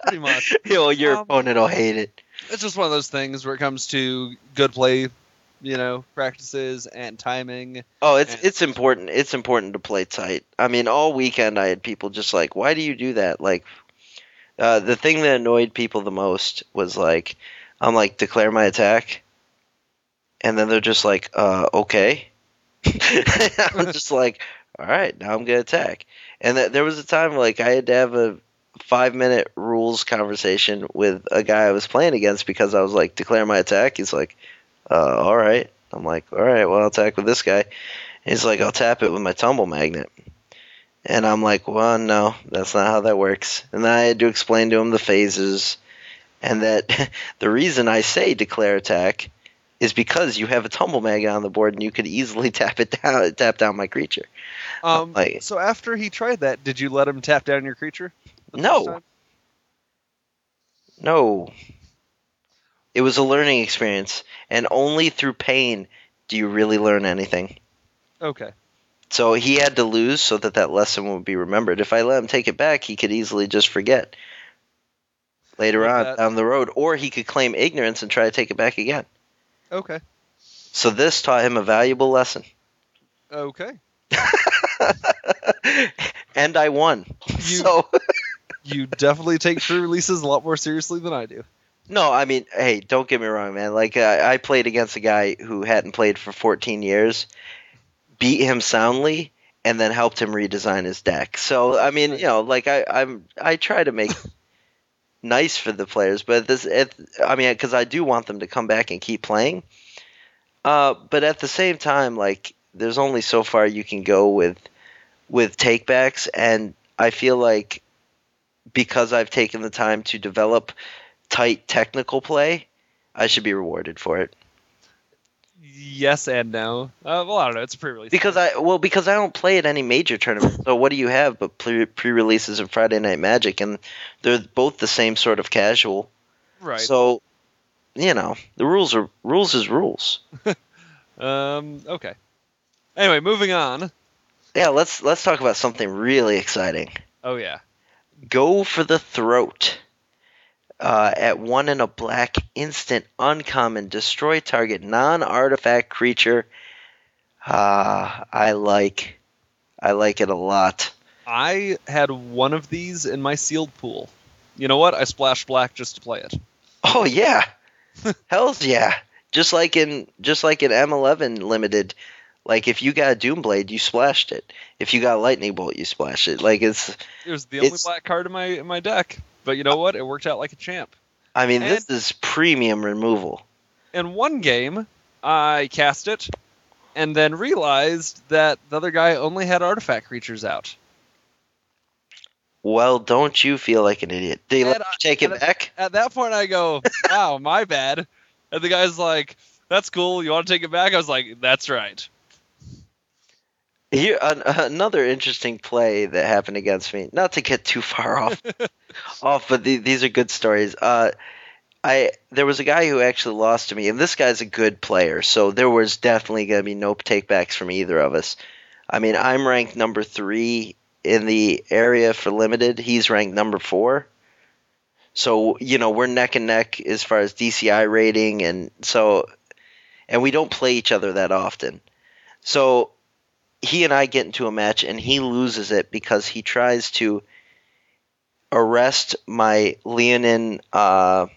Pretty much. You know, your um, opponent will hate it. It's just one of those things where it comes to good play, you know, practices and timing. Oh, it's and- it's important. It's important to play tight. I mean, all weekend I had people just like, why do you do that? Like, Uh, the thing that annoyed people the most was like, I'm like, declare my attack. And then they're just like, uh, okay. I'm just like, all right, now I'm going to attack. And th- there was a time like I had to have a five minute rules conversation with a guy I was playing against because I was like, declare my attack. He's like, uh, all right. I'm like, all right, well, I'll attack with this guy. And he's like, I'll tap it with my tumble magnet. And I'm like, well, no, that's not how that works. And then I had to explain to him the phases, and that the reason I say declare attack is because you have a Tumble Maggot on the board and you could easily tap it down, tap down my creature. Um, like, so after he tried that, did you let him tap down your creature? No. No. It was a learning experience, and only through pain do you really learn anything. Okay. So he had to lose so that that lesson would be remembered. If I let him take it back, he could easily just forget later on that. down the road, or he could claim ignorance and try to take it back again. Okay. So this taught him a valuable lesson. Okay. And I won. You, so you definitely take true releases a lot more seriously than I do. No, I mean, hey, don't get me wrong, man. Like, uh, I played against a guy who hadn't played for fourteen years, beat him soundly, and then helped him redesign his deck. So, I mean, you know, like, I I'm I try to make nice for the players, but this, it, I mean, because I do want them to come back and keep playing. Uh, but at the same time, like, there's only so far you can go with with takebacks, and I feel like because I've taken the time to develop tight technical play, I should be rewarded for it. Yes and no. Uh, well, I don't know. It's pre-release. Because I well, because I don't play at any major tournament. So what do you have but pre- pre-releases of Friday Night Magic, and they're both the same sort of casual. Right. So, you know, the rules are rules is rules. um. Okay. Anyway, moving on. Yeah, let's let's talk about something really exciting. Oh yeah. Go for the Throat. Uh, at one and a black instant uncommon, destroy target non-artifact creature. Uh, I like I like it a lot. I had one of these in my sealed pool. You know what? I splashed black just to play it. Oh yeah. Hells yeah. Just like in just like in M eleven limited. Like, if you got a Doomblade, you splashed it. If you got a Lightning Bolt, you splashed it. Like, it's It was the only black card in my in my deck. But you know what? It worked out like a champ. I mean, and this is premium removal. In one game, I cast it, and then realized that the other guy only had artifact creatures out. Well, don't you feel like an idiot? Did he let you take it back? At that point, I go, wow, my bad. And the guy's like, that's cool. You want to take it back? I was like, that's right. Here, an, another interesting play that happened against me. Not to get too far off, off, but the, these are good stories. Uh, I there was a guy who actually lost to me, and this guy's a good player, so there was definitely going to be no takebacks from either of us. I mean, I'm ranked number three in the area for limited. He's ranked number four. So, you know, we're neck and neck as far as D C I rating, and so, and we don't play each other that often. So he and I get into a match, and he loses it because he tries to arrest my Leonin uh,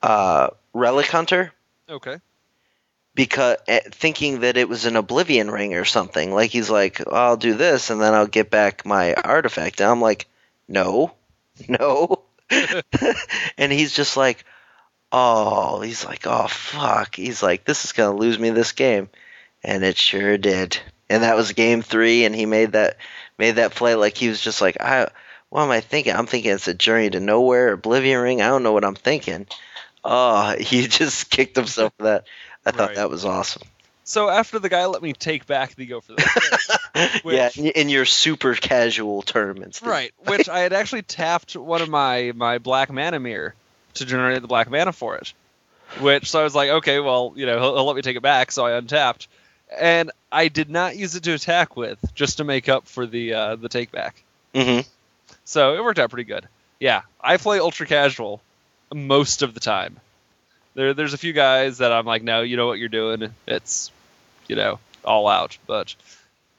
uh, Relic Hunter. Okay. Because uh, thinking that it was an Oblivion Ring or something. Like, he's like, oh, I'll do this, and then I'll get back my artifact. And I'm like, no, no. And he's just like, oh, he's like, oh, fuck. He's like, this is going to lose me this game. And it sure did. And that was game three, and he made that made that play like he was just like, I, what am I thinking? I'm thinking it's a Journey to Nowhere, Oblivion Ring. I don't know what I'm thinking. Oh, he just kicked himself for that. I right. thought that was awesome. So after the guy let me take back the Go for the which, yeah, in your super casual tournaments. Right, which I had actually tapped one of my, my black mana mirror to generate the black mana for it. Which, so I was like, okay, well, you know, he'll, he'll let me take it back, so I untapped. And I did not use it to attack with, just to make up for the uh, the take back. Mm-hmm. So it worked out pretty good. Yeah, I play ultra casual most of the time. There, there's a few guys that I'm like, no, you know what you're doing. It's, you know, all out. But,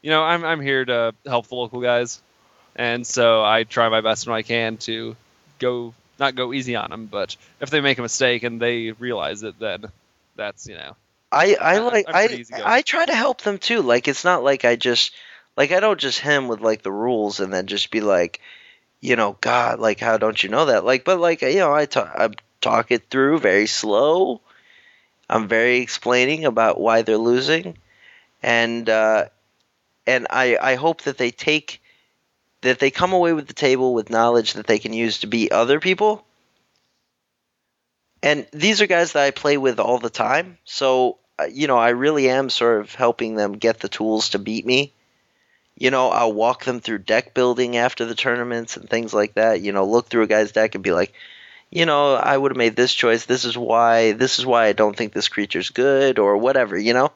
you know, I'm I'm here to help the local guys, and so I try my best when I can to go not go easy on them. But if they make a mistake and they realize it, then that's, you know. I, I like I I try to help them too. Like, it's not like I just like I don't just hem with like the rules and then just be like, you know, God, like how don't you know that? Like, but like, you know, I talk I talk it through very slow. I'm very explaining about why they're losing, and uh, and I I hope that they take that they come away with the table with knowledge that they can use to beat other people. And these are guys that I play with all the time, so you know, I really am sort of helping them get the tools to beat me. You know, I'll walk them through deck building after the tournaments and things like that. You know, look through a guy's deck and be like, you know, I would have made this choice. This is why. This is why I don't think this creature's good, or whatever. You know,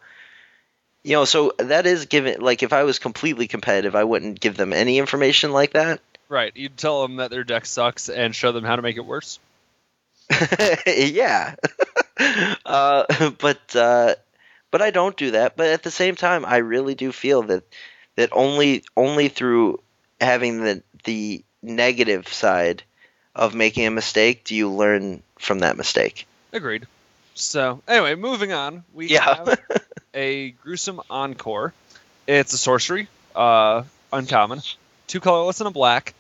you know. So that is given. Like, if I was completely competitive, I wouldn't give them any information like that. Right. You'd tell them that their deck sucks and show them how to make it worse. Yeah. uh, but uh, but I don't do that. But at the same time, I really do feel that. That only only through having the the negative side of making a mistake do you learn from that mistake. Agreed. So anyway, moving on, we yeah. have a Gruesome Encore. It's a sorcery, uh, uncommon, two colorless and a black.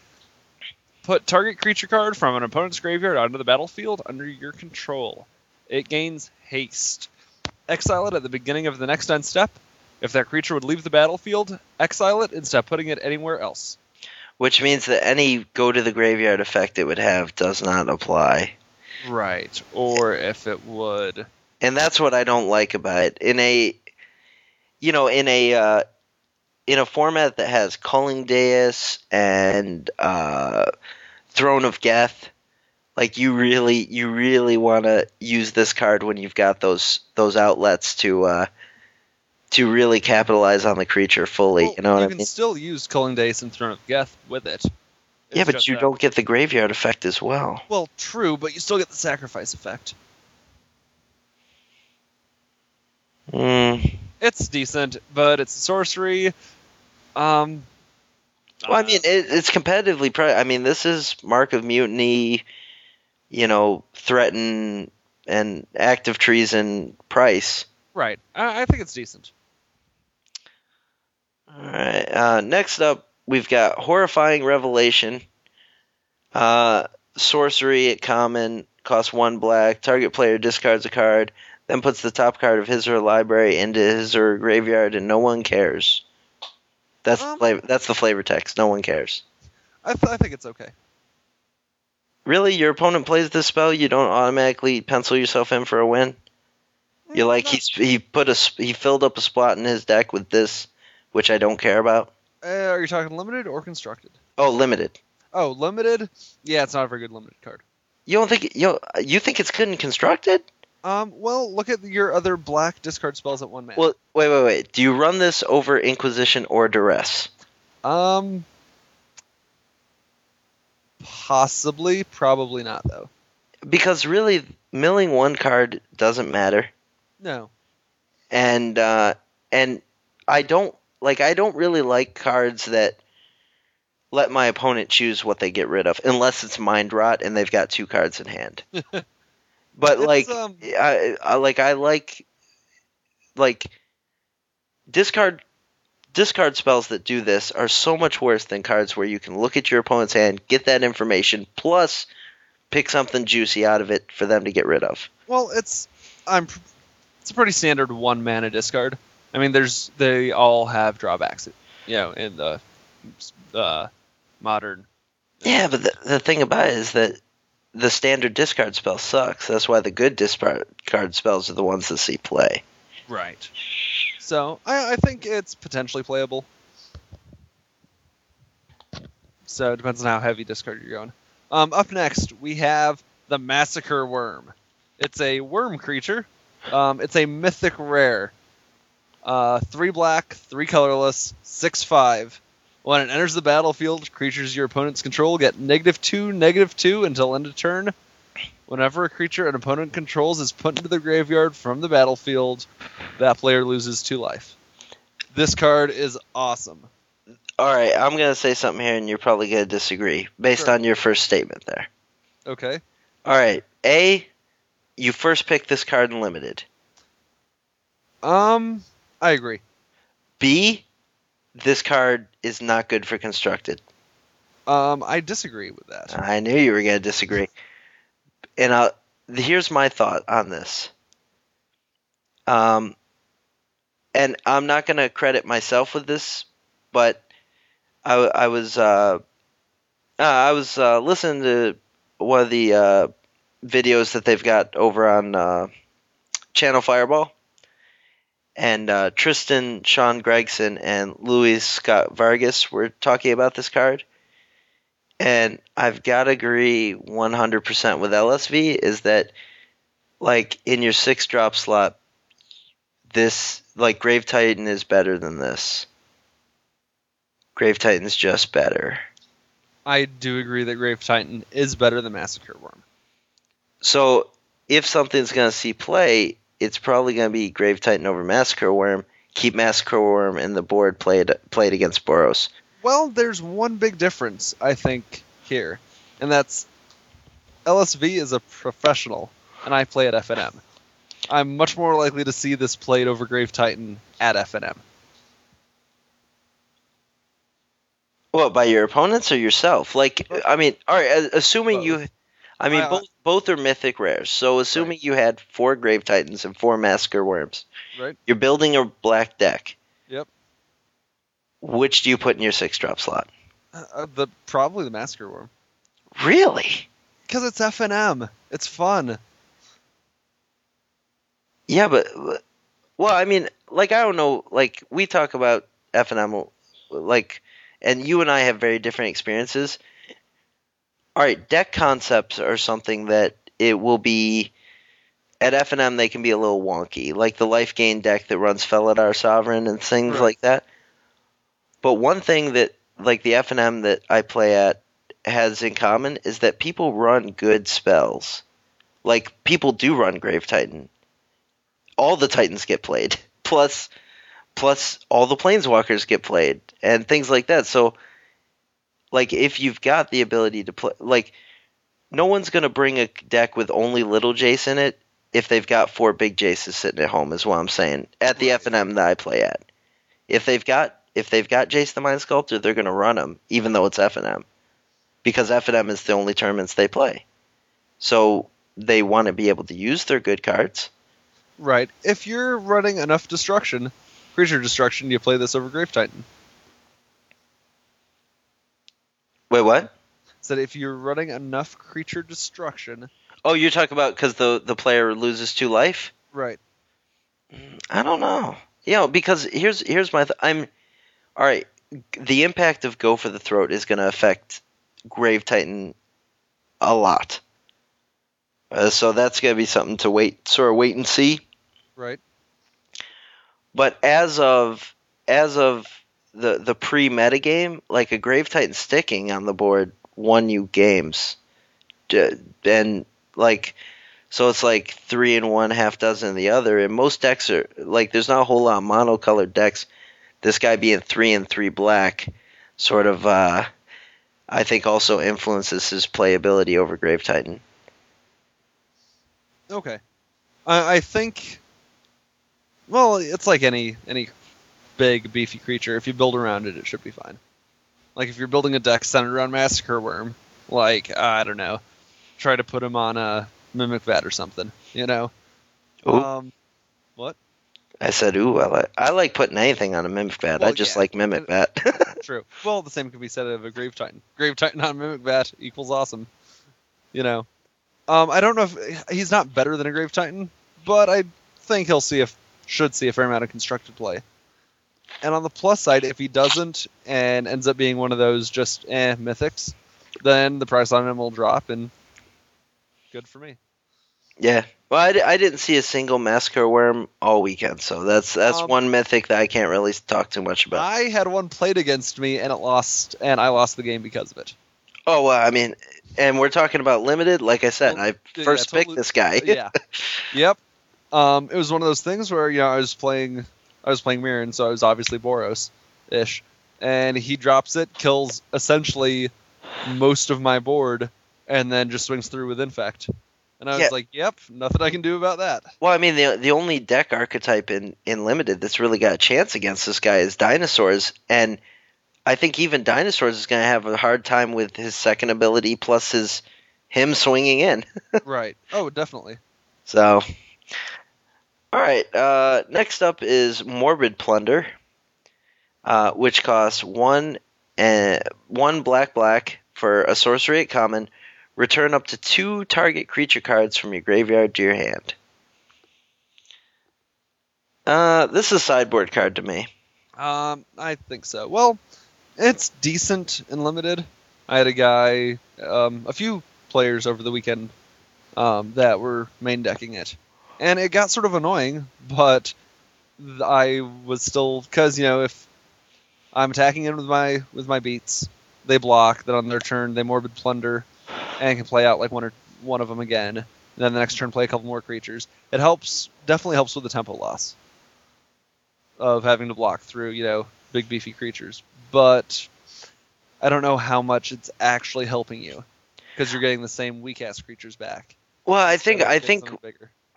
Put target creature card from an opponent's graveyard onto the battlefield under your control. It gains haste. Exile it at the beginning of the next end step. If that creature would leave the battlefield, exile it instead of putting it anywhere else. Which means that any go-to-the-graveyard effect it would have does not apply. Right, or if it would. And that's what I don't like about it. In a, you know, in a uh, in a format that has Culling Dais and uh, Throne of Geth, like you really, you really want to use this card when you've got those those outlets to. Uh, To really capitalize on the creature fully, well, you know what I mean? You can still use Culling Dais and Throne of Geth with it. It's yeah, but you that. don't get the graveyard effect as well. Well, true, but you still get the sacrifice effect. Mm. It's decent, but it's sorcery. Um, well, I, I mean, it, it's competitively... Pri- I mean, this is Mark of Mutiny, you know, Threaten, and Act of Treason price. Right. I, I think it's decent. All right. Uh, next up, we've got Horrifying Revelation. Uh, sorcery at common. Costs one black. Target player discards a card. Then puts the top card of his or her library into his or her graveyard, and no one cares. That's um, the flavor, that's the flavor text. No one cares. I, th- I think it's okay. Really? Your opponent plays this spell? You don't automatically pencil yourself in for a win? You're like, he he put a he filled up a spot in his deck with this, which I don't care about. Uh, are you talking limited or constructed? Oh, limited. Oh, limited. Yeah, it's not a very good limited card. You don't think you you think it's good in constructed? Um, well, look at your other black discard spells at one mana. Well, wait, wait, wait. Do you run this over Inquisition or Duress? Um, possibly, probably not though. Because really, milling one card doesn't matter. No. And uh, and I don't like I don't really like cards that let my opponent choose what they get rid of, unless it's Mind Rot and they've got two cards in hand. But like um... I, I like I like like discard discard spells that do this are so much worse than cards where you can look at your opponent's hand, get that information, plus pick something juicy out of it for them to get rid of. Well, it's I'm it's a pretty standard one mana discard. I mean, there's they all have drawbacks, you know, in the uh, modern. Uh, yeah, but the, the thing about it is that the standard discard spell sucks. That's why the good discard spells are the ones that see play. Right. So I, I think it's potentially playable. So it depends on how heavy discard you're going. Um, up next, we have the Massacre Worm. It's a worm creature. Um, it's a mythic rare. Uh, three black, three colorless, six five. When it enters the battlefield, creatures your opponent's control get negative two, negative two until end of turn. Whenever a creature an opponent controls is put into the graveyard from the battlefield, that player loses two life. This card is awesome. All right, I'm going to say something here, and you're probably going to disagree, based sure. on your first statement there. Okay. All right. A, you first pick this card in Limited. Um, I agree. B, this card is not good for Constructed. Um, I disagree with that. I knew you were going to disagree. And I'll, here's my thought on this. Um, and I'm not going to credit myself with this, but... I, I was uh, I was uh, listening to one of the uh, videos that they've got over on uh, Channel Fireball. And uh, Tristan, Sean Gregson, and Luis Scott Vargas were talking about this card. And I've got to agree one hundred percent with L S V is that, like, in your six-drop slot, this, like, Grave Titan is better than this. Grave Titan's just better. I do agree that Grave Titan is better than Massacre Worm. So, if something's going to see play, it's probably going to be Grave Titan over Massacre Worm. Keep Massacre Worm in the board, play it, play it against Boros. Well, there's one big difference, I think, here. And that's L S V is a professional, and I play at F N M. I'm much more likely to see this played over Grave Titan at F N M. Well, by your opponents or yourself? Like, I mean, all right, assuming well, you... I mean, I, both both are mythic rares. So assuming right. you had four Grave Titans and four Massacre Worms, right. you're building a black deck. Yep. Which do you put in your six-drop slot? Uh, the Probably the Massacre Worm. Really? Because it's F N M. It's fun. Yeah, but... Well, I mean, like, I don't know. Like, we talk about F N M, like... And you and I have very different experiences. All right, deck concepts are something that it will be at F N M. They can be a little wonky, like the life gain deck that runs Felidar Sovereign and things right. like that. But one thing that, like, the F N M that I play at has in common is that people run good spells. Like, people do run Grave Titan. All the Titans get played. Plus, plus all the Planeswalkers get played and things like that. So. Like, if you've got the ability to play... Like, no one's going to bring a deck with only little Jace in it if they've got four big Jaces sitting at home, is what I'm saying, at the F N M that I play at. If they've got if they've got Jace the Mind Sculptor, they're going to run them, even though it's F N M. Because F N M is the only tournaments they play. So they want to be able to use their good cards. Right. If you're running enough destruction, creature destruction, you play this over Grave Titan. Wait, what? So that if you're running enough creature destruction... Oh, you're talking about because the, the player loses two life? Right. I don't know. You know, because here's here's my... Th- I'm all right, the impact of Go for the Throat is going to affect Grave Titan a lot. Uh, so that's going to be something to wait, sort of wait and see. Right. But as of as of... the the pre-meta game, like, a Grave Titan sticking on the board won you games. And, like, so it's like three in one, half dozen in the other. And most decks are, like, there's not a whole lot of monocolored decks. This guy being three and three black sort of, uh, I think, also influences his playability over Grave Titan. Okay. I, I think, well, it's like any any... big beefy creature. If you build around it, it should be fine. Like, if you're building a deck centered around Massacre Worm, like, I don't know, try to put him on a Mimic Vat or something. You know. Ooh. Um, what? I said, ooh, I like I like putting anything on a Mimic Vat. Well, I just yeah. like Mimic Vat. True. Well, the same can be said of a Grave Titan. Grave Titan on Mimic Vat equals awesome. You know. Um, I don't know if he's not better than a Grave Titan, but I think he'll see if should see a fair amount of constructed play. And on the plus side, if he doesn't and ends up being one of those just eh mythics, then the price on him will drop, and good for me. Yeah. Well, I, d- I didn't see a single Massacre Worm all weekend, so that's that's um, one mythic that I can't really talk too much about. I had one played against me, and it lost, and I lost the game because of it. Oh, well, I mean, and we're talking about limited. Like I said, well, I first yeah, totally, picked this guy. yeah. Yep. Um, it was one of those things where, you know, I was playing... I was playing Mirran, so I was obviously Boros-ish. And he drops it, kills essentially most of my board, and then just swings through with Infect. And I yeah. was like, yep, nothing I can do about that. Well, I mean, the the only deck archetype in, in Limited that's really got a chance against this guy is Dinosaurs. And I think even Dinosaurs is going to have a hard time with his second ability, plus his him swinging in. Right. Oh, definitely. So... All right, uh, next up is Morbid Plunder, uh, which costs one, uh, one black black for a sorcery at common, Return up to two target creature cards from your graveyard to your hand. Uh, this is a sideboard card to me. Um, I think so. Well, it's decent and limited. I had a guy, um, a few players over the weekend um, that were main decking it. And it got sort of annoying, but I was still... Because, you know, if I'm attacking it with my, with my beats, they block, then on their turn they Morbid Plunder, and can play out like one or one of them again. And then the next turn play a couple more creatures. It helps, definitely helps with the tempo loss of having to block through, you know, big beefy creatures. But I don't know how much it's actually helping you, because you're getting the same weak ass creatures back. Well, I think so I think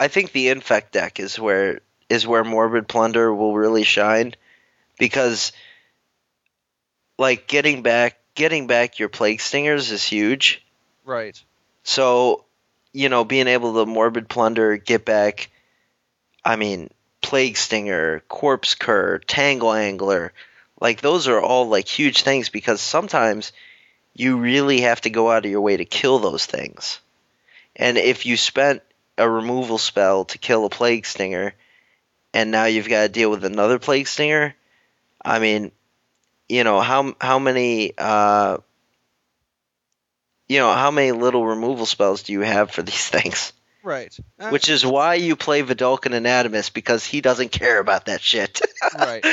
I think the Infect deck is where is where Morbid Plunder will really shine, because like getting back getting back your Plague Stingers is huge. Right. So, you know, being able to Morbid Plunder, get back, I mean, Plague Stinger, Corpse Cur, Tangle Angler, like those are all like huge things, because sometimes you really have to go out of your way to kill those things. And if you spent a removal spell to kill a Plague Stinger, and now you've got to deal with another Plague Stinger, I mean, you know, how how many... Uh, You know, how many little removal spells do you have for these things? Right. Uh, Which is why you play Vedalken Anatomist, because he doesn't care about that shit. Right.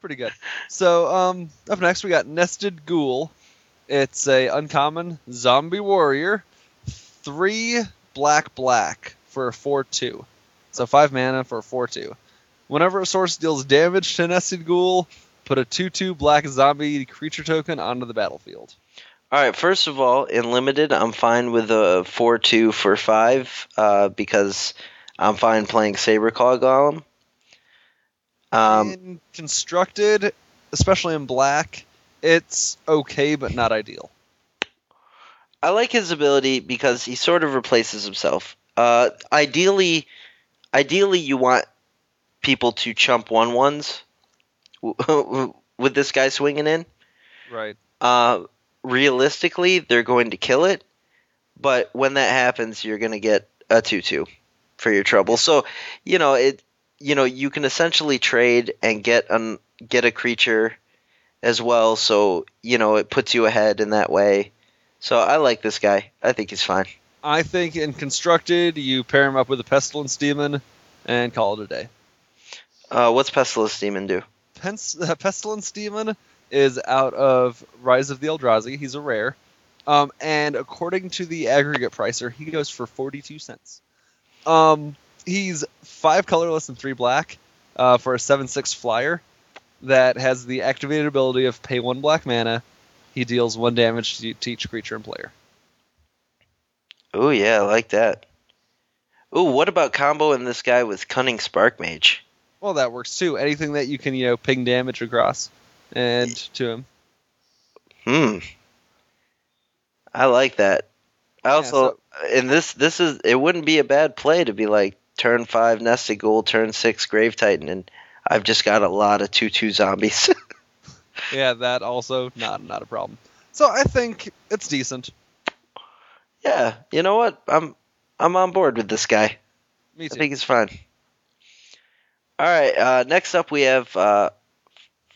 Pretty good. So, um, up next we got Nested Ghoul. It's a uncommon zombie warrior. Three black black for a four two. So five mana for a four two. Whenever a source deals damage to Nested Ghoul, put a two two black zombie creature token onto the battlefield. All right, first of all, in Limited, I'm fine with a four two for five uh, because I'm fine playing Saberclaw Golem. Um, in Constructed, especially in black, it's okay but not ideal. I like his ability because he sort of replaces himself. Uh, ideally, ideally, you want people to chump one ones with this guy swinging in. Right. Uh Realistically, they're going to kill it, but when that happens, you're going to get a two two for your trouble. So, you know, it, you know, you can essentially trade and get um, get a creature as well. So, you know, it puts you ahead in that way. So, I like this guy. I think he's fine. I think in Constructed, you pair him up with a Pestilence Demon and call it a day. Uh, what's Pestilence Demon do? Pens- uh, Pestilence Demon is out of Rise of the Eldrazi. He's a rare. Um, and according to the aggregate pricer, he goes for forty-two cents. Um, he's five colorless and three black uh, for a seven six flyer that has the activated ability of pay one black mana. He deals one damage to each creature and player. Oh, yeah, I like that. Oh, what about comboing this guy with Cunning Spark Mage? Well, that works too. Anything that you can, you know, ping damage across and to him. Hmm. I like that. I yeah, also, so, and this this is, it wouldn't be a bad play to be like, turn five Nested Ghoul, turn six Grave Titan, and I've just got a lot of two two zombies. Yeah, that also, not not a problem. So I think it's decent. Yeah, you know what? I'm I'm on board with this guy. Me too. I think it's fine. All right, uh, next up we have... Uh,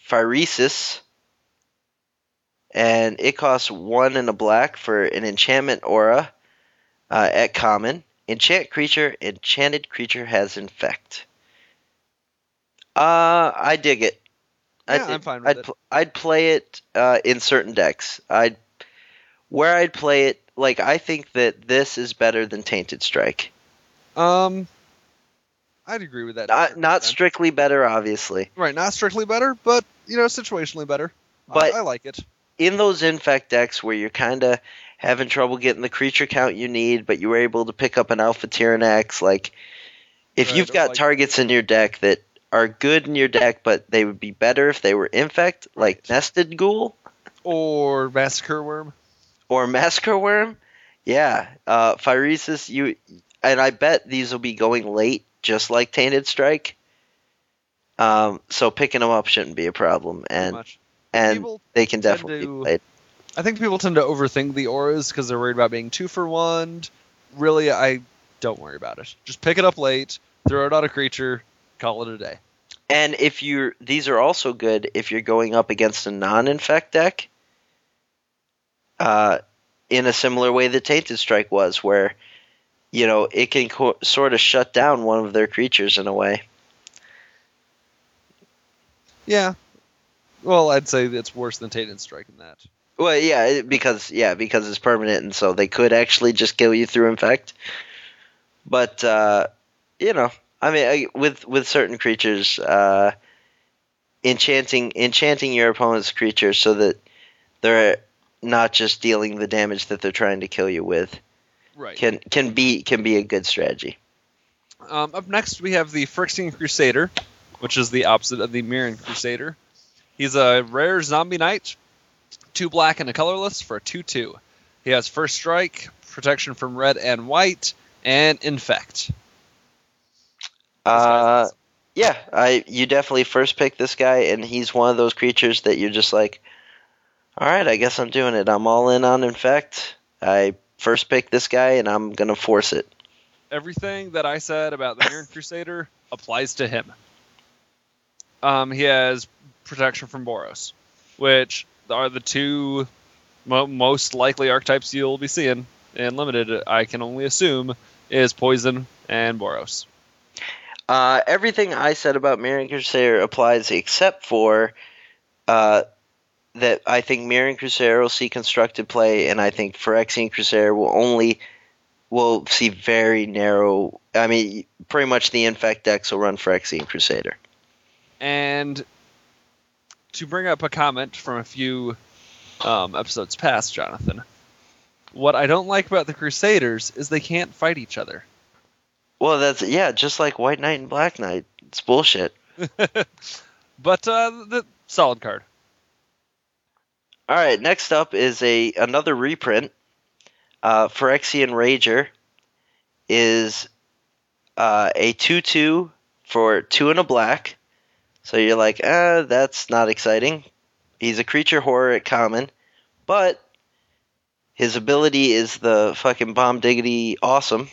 Phyresis, and it costs one and a black for an enchantment aura uh, at common. Enchant creature, enchanted creature has infect. Uh, I dig it. Yeah, I dig, I'm fine with I'd, it. Pl- I'd play it uh, in certain decks. I'd where I'd play it, like I think that this is better than Tainted Strike. Um. I'd agree with that. Not, not strictly better, obviously. Right, not strictly better, but, you know, situationally better. But I, I like it. In those Infect decks where you're kind of having trouble getting the creature count you need, but you were able to pick up an Alpha Tyraniax, like, if right, you've got like targets it. in your deck that are good in your deck, but they would be better if they were Infect, like right. Nested Ghoul. Or Massacre Worm. Or Massacre Worm. Yeah. Uh, Phyresis, you, and I bet these will be going late, just like Tainted Strike. Um, so picking them up shouldn't be a problem. And and people they can definitely to, play it. I think people tend to overthink the auras because they're worried about being two for one. Really, I don't worry about it. Just pick it up late, throw it out a creature, call it a day. And if you're, these are also good if you're going up against a non-infect deck. Uh, in a similar way that Tainted Strike was, where you know it can co- sort of shut down one of their creatures in a way. Yeah. Well, I'd say it's worse than Tainted Strike in that. Well, yeah, because yeah, because it's permanent, and so they could actually just kill you through Infect. But uh, you know, I mean, I, with with certain creatures, uh, enchanting enchanting your opponent's creature so that they're not just dealing the damage that they're trying to kill you with, right? Can can be can be a good strategy. Um, up next, we have the Phyrexian Crusader, which is the opposite of the Mirran Crusader. He's a rare zombie knight, two black and a colorless for a two two. He has first strike, protection from red and white, and infect. Uh, awesome. Yeah, I you definitely first pick this guy, and he's one of those creatures that you're just like, all right, I guess I'm doing it. I'm all in on infect. I first pick this guy, and I'm going to force it. Everything that I said about the Mirran Crusader applies to him. Um, he has protection from Boros, which are the two mo- most likely archetypes you'll be seeing in Limited, I can only assume, is Poison and Boros. Uh, everything I said about Mirran Crusader applies except for uh, that I think Mirran Crusader will see constructed play, and I think Phyrexian Crusader will only will see very narrow... I mean, pretty much the Infect decks will run Phyrexian Crusader. And... to bring up a comment from a few um, episodes past, Jonathan, what I don't like about the Crusaders is they can't fight each other. Well, that's, yeah, just like White Knight and Black Knight. It's bullshit. But uh, the solid card. All right, next up is a another reprint. Uh, Phyrexian Rager is uh, a two two for two and a black. So you're like, ah, that's not exciting. He's a creature horror at common, but his ability is the fucking bomb diggity awesome.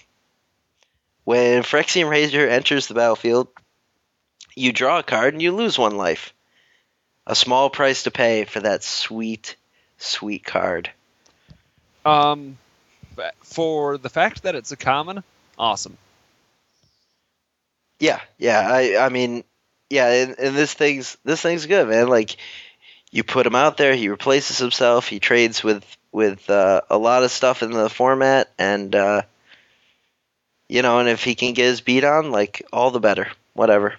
When Phyrexian Rager enters the battlefield, you draw a card and you lose one life. A small price to pay for that sweet, sweet card. Um, for the fact that it's a common, awesome. Yeah, yeah, I, I mean... yeah, and, and this thing's this thing's good, man. Like, you put him out there, he replaces himself, he trades with with uh, a lot of stuff in the format, and uh, you know, and if he can get his beat on, like, all the better. Whatever.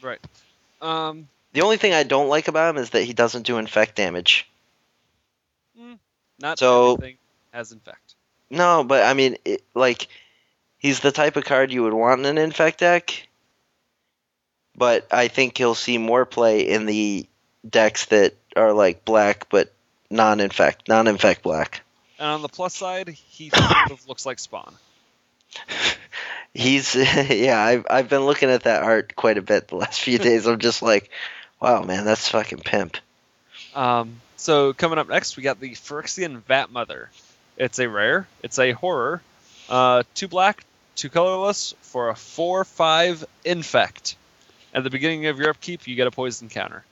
Right. Um, the only thing I don't like about him is that he doesn't do infect damage. Not so, everything has infect. No, but I mean, it, like, he's the type of card you would want in an infect deck. But I think he'll see more play in the decks that are like black, but non-infect, non-infect black. And on the plus side, he sort of looks like Spawn. He's yeah, I've I've been looking at that art quite a bit the last few days. I'm just like, wow, man, that's fucking pimp. Um, so coming up next, we got the Phyrexian Vat Mother. It's a rare. It's a horror. Uh, two black, two colorless for a four five infect. At the beginning of your upkeep, you get a poison counter.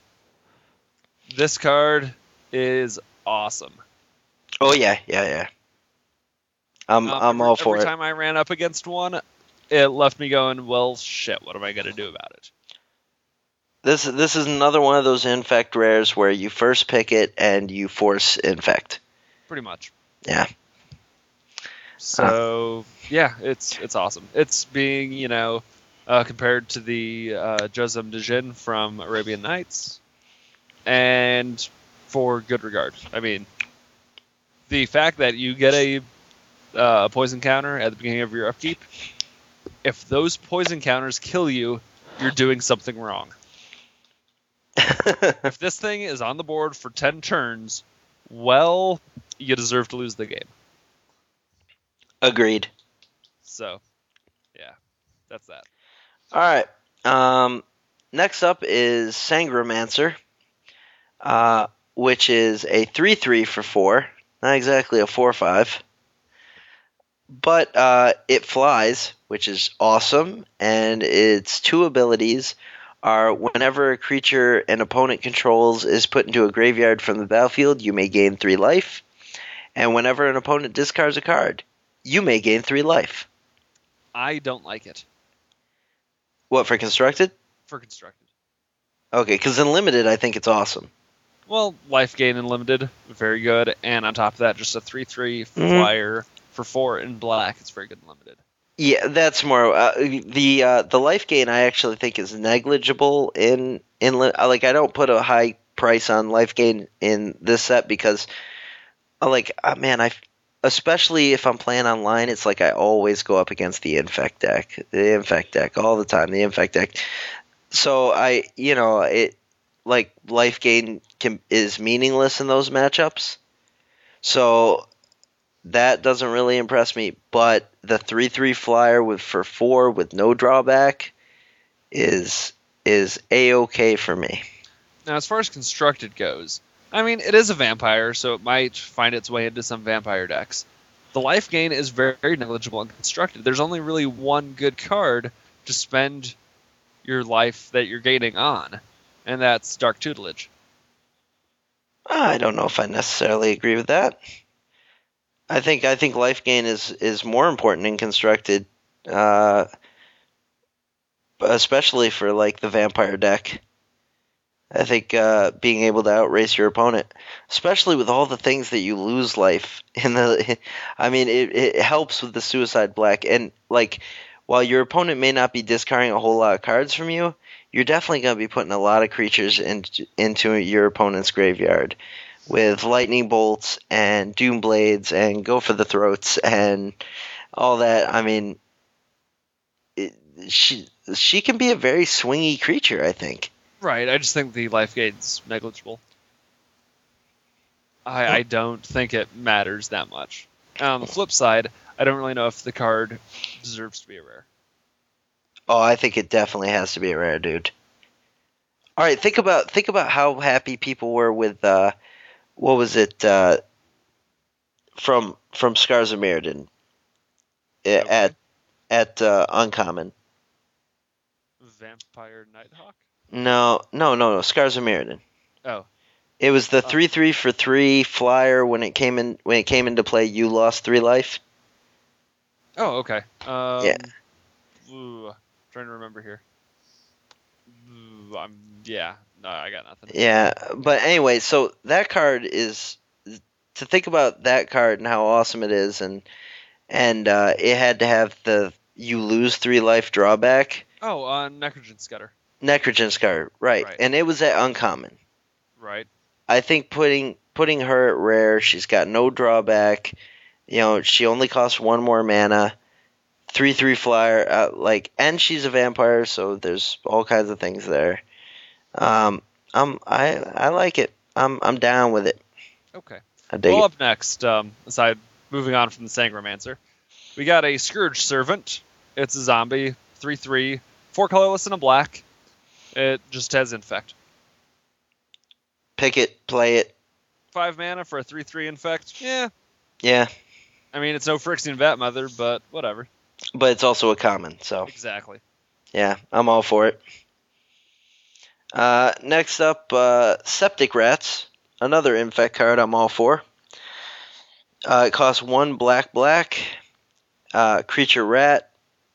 This card is awesome. Oh yeah, yeah, yeah. I'm um, I'm all every, for every it. Every time I ran up against one, it left me going, "Well, shit, what am I gonna do about it?" This this is another one of those infect rares where you first pick it and you force infect. Pretty much. Yeah. So uh. yeah, it's it's awesome. It's being you know. Uh, compared to the uh, Josem Djinn from Arabian Nights, and for good regard. I mean, the fact that you get a uh, poison counter at the beginning of your upkeep, if those poison counters kill you, you're doing something wrong. If this thing is on the board for ten turns, well, you deserve to lose the game. Agreed. So, yeah, that's that. All right. Um, next up is Sangromancer, uh, which is a three three for four, Not exactly a four five. But uh, it flies, which is awesome, and its two abilities are whenever a creature an opponent controls is put into a graveyard from the battlefield, you may gain three life, and whenever an opponent discards a card, you may gain three life. I don't like it. What, for Constructed? For Constructed. Okay, because in Limited, I think it's awesome. Well, life gain in Limited, very good, and on top of that, just a three three flyer. Mm-hmm. For four in black, it's very good and limited. Yeah, that's more uh, the uh, the life gain. I actually think is negligible in in like I don't put a high price on life gain in this set because like oh, man, I especially if I'm playing online, it's like I always go up against the Infect deck, the Infect deck all the time, the Infect deck. So I you know it like life gain can, is meaningless in those matchups. So. That doesn't really impress me, but the three three flyer with for four with no drawback is is A-okay for me. Now, as far as Constructed goes, I mean, it is a vampire, so it might find its way into some vampire decks. The life gain is very, very negligible in Constructed. There's only really one good card to spend your life that you're gaining on, and that's Dark Tutelage. I don't know if I necessarily agree with that. I think I think life gain is, is more important in Constructed, uh, especially for like the vampire deck. I think uh, being able to outrace your opponent, especially with all the things that you lose life in the, I mean it, it helps with the Suicide Black and like while your opponent may not be discarding a whole lot of cards from you, you're definitely going to be putting a lot of creatures in, into your opponent's graveyard. With lightning bolts and doom blades and go for the throats and all that, I mean, it, she she can be a very swingy creature. I think. Right. I just think the life gain's negligible. I I don't think it matters that much. On the flip side, I don't really know if the card deserves to be a rare. Oh, I think it definitely has to be a rare, dude. All right, think about think about how happy people were with. Uh, What was it uh, from from Scars of Mirrodin okay. at at uh, Uncommon? Vampire Nighthawk? No, no, no, no. Scars of Mirrodin. Oh, it was the three three for three flyer when it came in when it came into play. You lost three life. Oh, okay. Um, yeah. Ooh, I'm trying to remember here. Ooh, I'm yeah. No, I got nothing. Yeah, but anyway, so that card is to think about that card and how awesome it is, and and uh, it had to have the you lose three life drawback. Oh, uh, Necrogen Scudder. Necrogen Scudder, right. right? And it was at uncommon. Right. I think putting putting her at rare, she's got no drawback. You know, she only costs one more mana. Three three flyer, uh, like, and she's a vampire, so there's all kinds of things there. Um, I'm I I like it. I'm I'm down with it. Okay. I dig well, it. Up next, um, aside moving on from the Sangromancer, we got a Scourge Servant. It's a zombie, three three, four colorless and a black. It just has Infect. Pick it, play it. Five mana for a three three Infect. Yeah. Yeah. I mean, it's no Phyrexian Vat Mother, but whatever. But it's also a common, so exactly. Yeah, I'm all for it. Uh, next up, uh, Septic Rats, another Infect card I'm all for. Uh, it costs one black black, uh, creature rat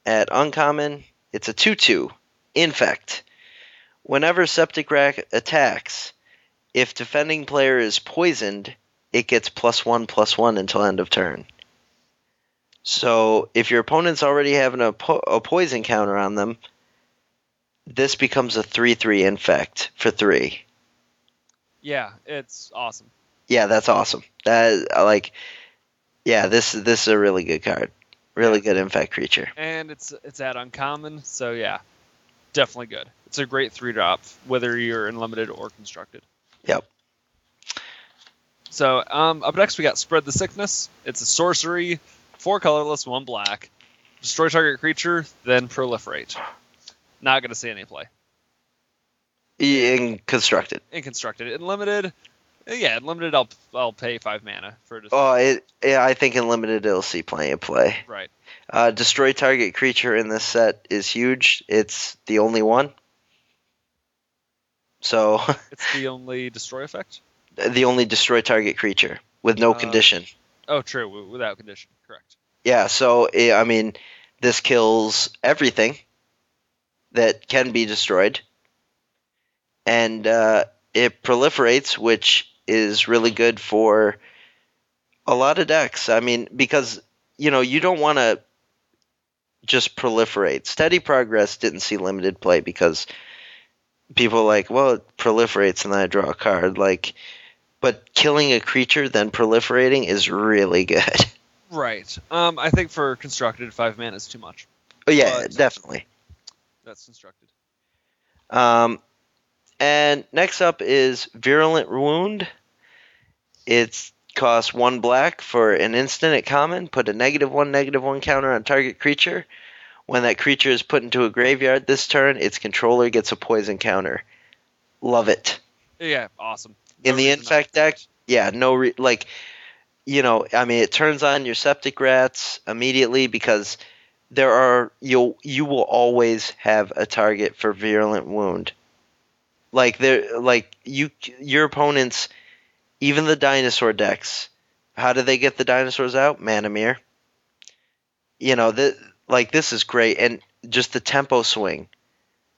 at uncommon. It's a two two, Infect. Whenever Septic Rat attacks, if defending player is poisoned, it gets plus one plus one until end of turn. So if your opponents already have an, a, po- a poison counter on them, this becomes a three three Infect for three. Yeah, it's awesome. Yeah, that's awesome. That is, I like. Yeah, this this is a really good card. Really good Infect creature. And it's it's at uncommon, so yeah, definitely good. It's a great three drop, whether you're in limited or constructed. Yep. So um, up next we got Spread the Sickness. It's a sorcery, four colorless, one black. Destroy target creature, then proliferate. Not going to see any play. In Constructed. In Constructed. In Limited, Yeah, limited, I'll I'll pay five mana for just. Oh, it, yeah, I think in limited it'll see plenty of play. Right. Uh, destroy target creature in this set is huge. It's the only one. So. It's the only destroy effect? The only destroy target creature with no uh, condition. Oh, true. Without condition, correct. Yeah. So I mean, this kills everything that can be destroyed, and uh, it proliferates, which is really good for a lot of decks. I mean, because you know you don't want to just proliferate. Steady Progress didn't see limited play because people are like, well, it proliferates and then I draw a card, like. But killing a creature, then proliferating, is really good. Right. Um, I think for constructed, five mana is too much. Oh, yeah, but definitely. That's constructed. Um, and next up is Virulent Wound. It costs one black for an instant at common. Put a negative one, negative one counter on target creature. When that creature is put into a graveyard this turn, its controller gets a poison counter. Love it. Yeah, awesome. In no the Infect deck, yeah, no, re- like, you know, I mean, it turns on your Septic Rats immediately because there are, you'll, you will always have a target for Virulent Wound. Like, there, like you, your opponents, even the dinosaur decks, how do they get the dinosaurs out? Manamir. You know, the, like, this is great, and just the tempo swing.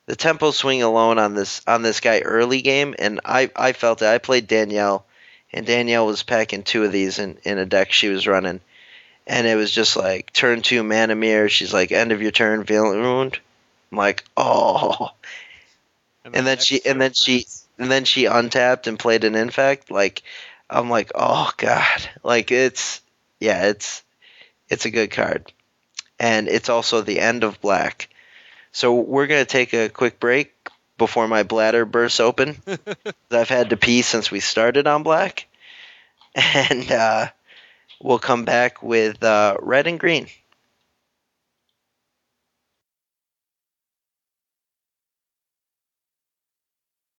The tempo swing alone on this on this guy early game, and I, I felt it. I played Danielle, and Danielle was packing two of these in, in a deck she was running. And it was just like, turn two, Manamir. She's like, end of your turn, Virulent Wound. I'm like, oh. And, and then she and then she and then she untapped and played an Infect. Like, I'm like, oh god. Like, it's yeah, it's it's a good card. And it's also the end of black. So we're going to take a quick break before my bladder bursts open. I've had to pee since we started on black. And uh, we'll come back with uh, red and green.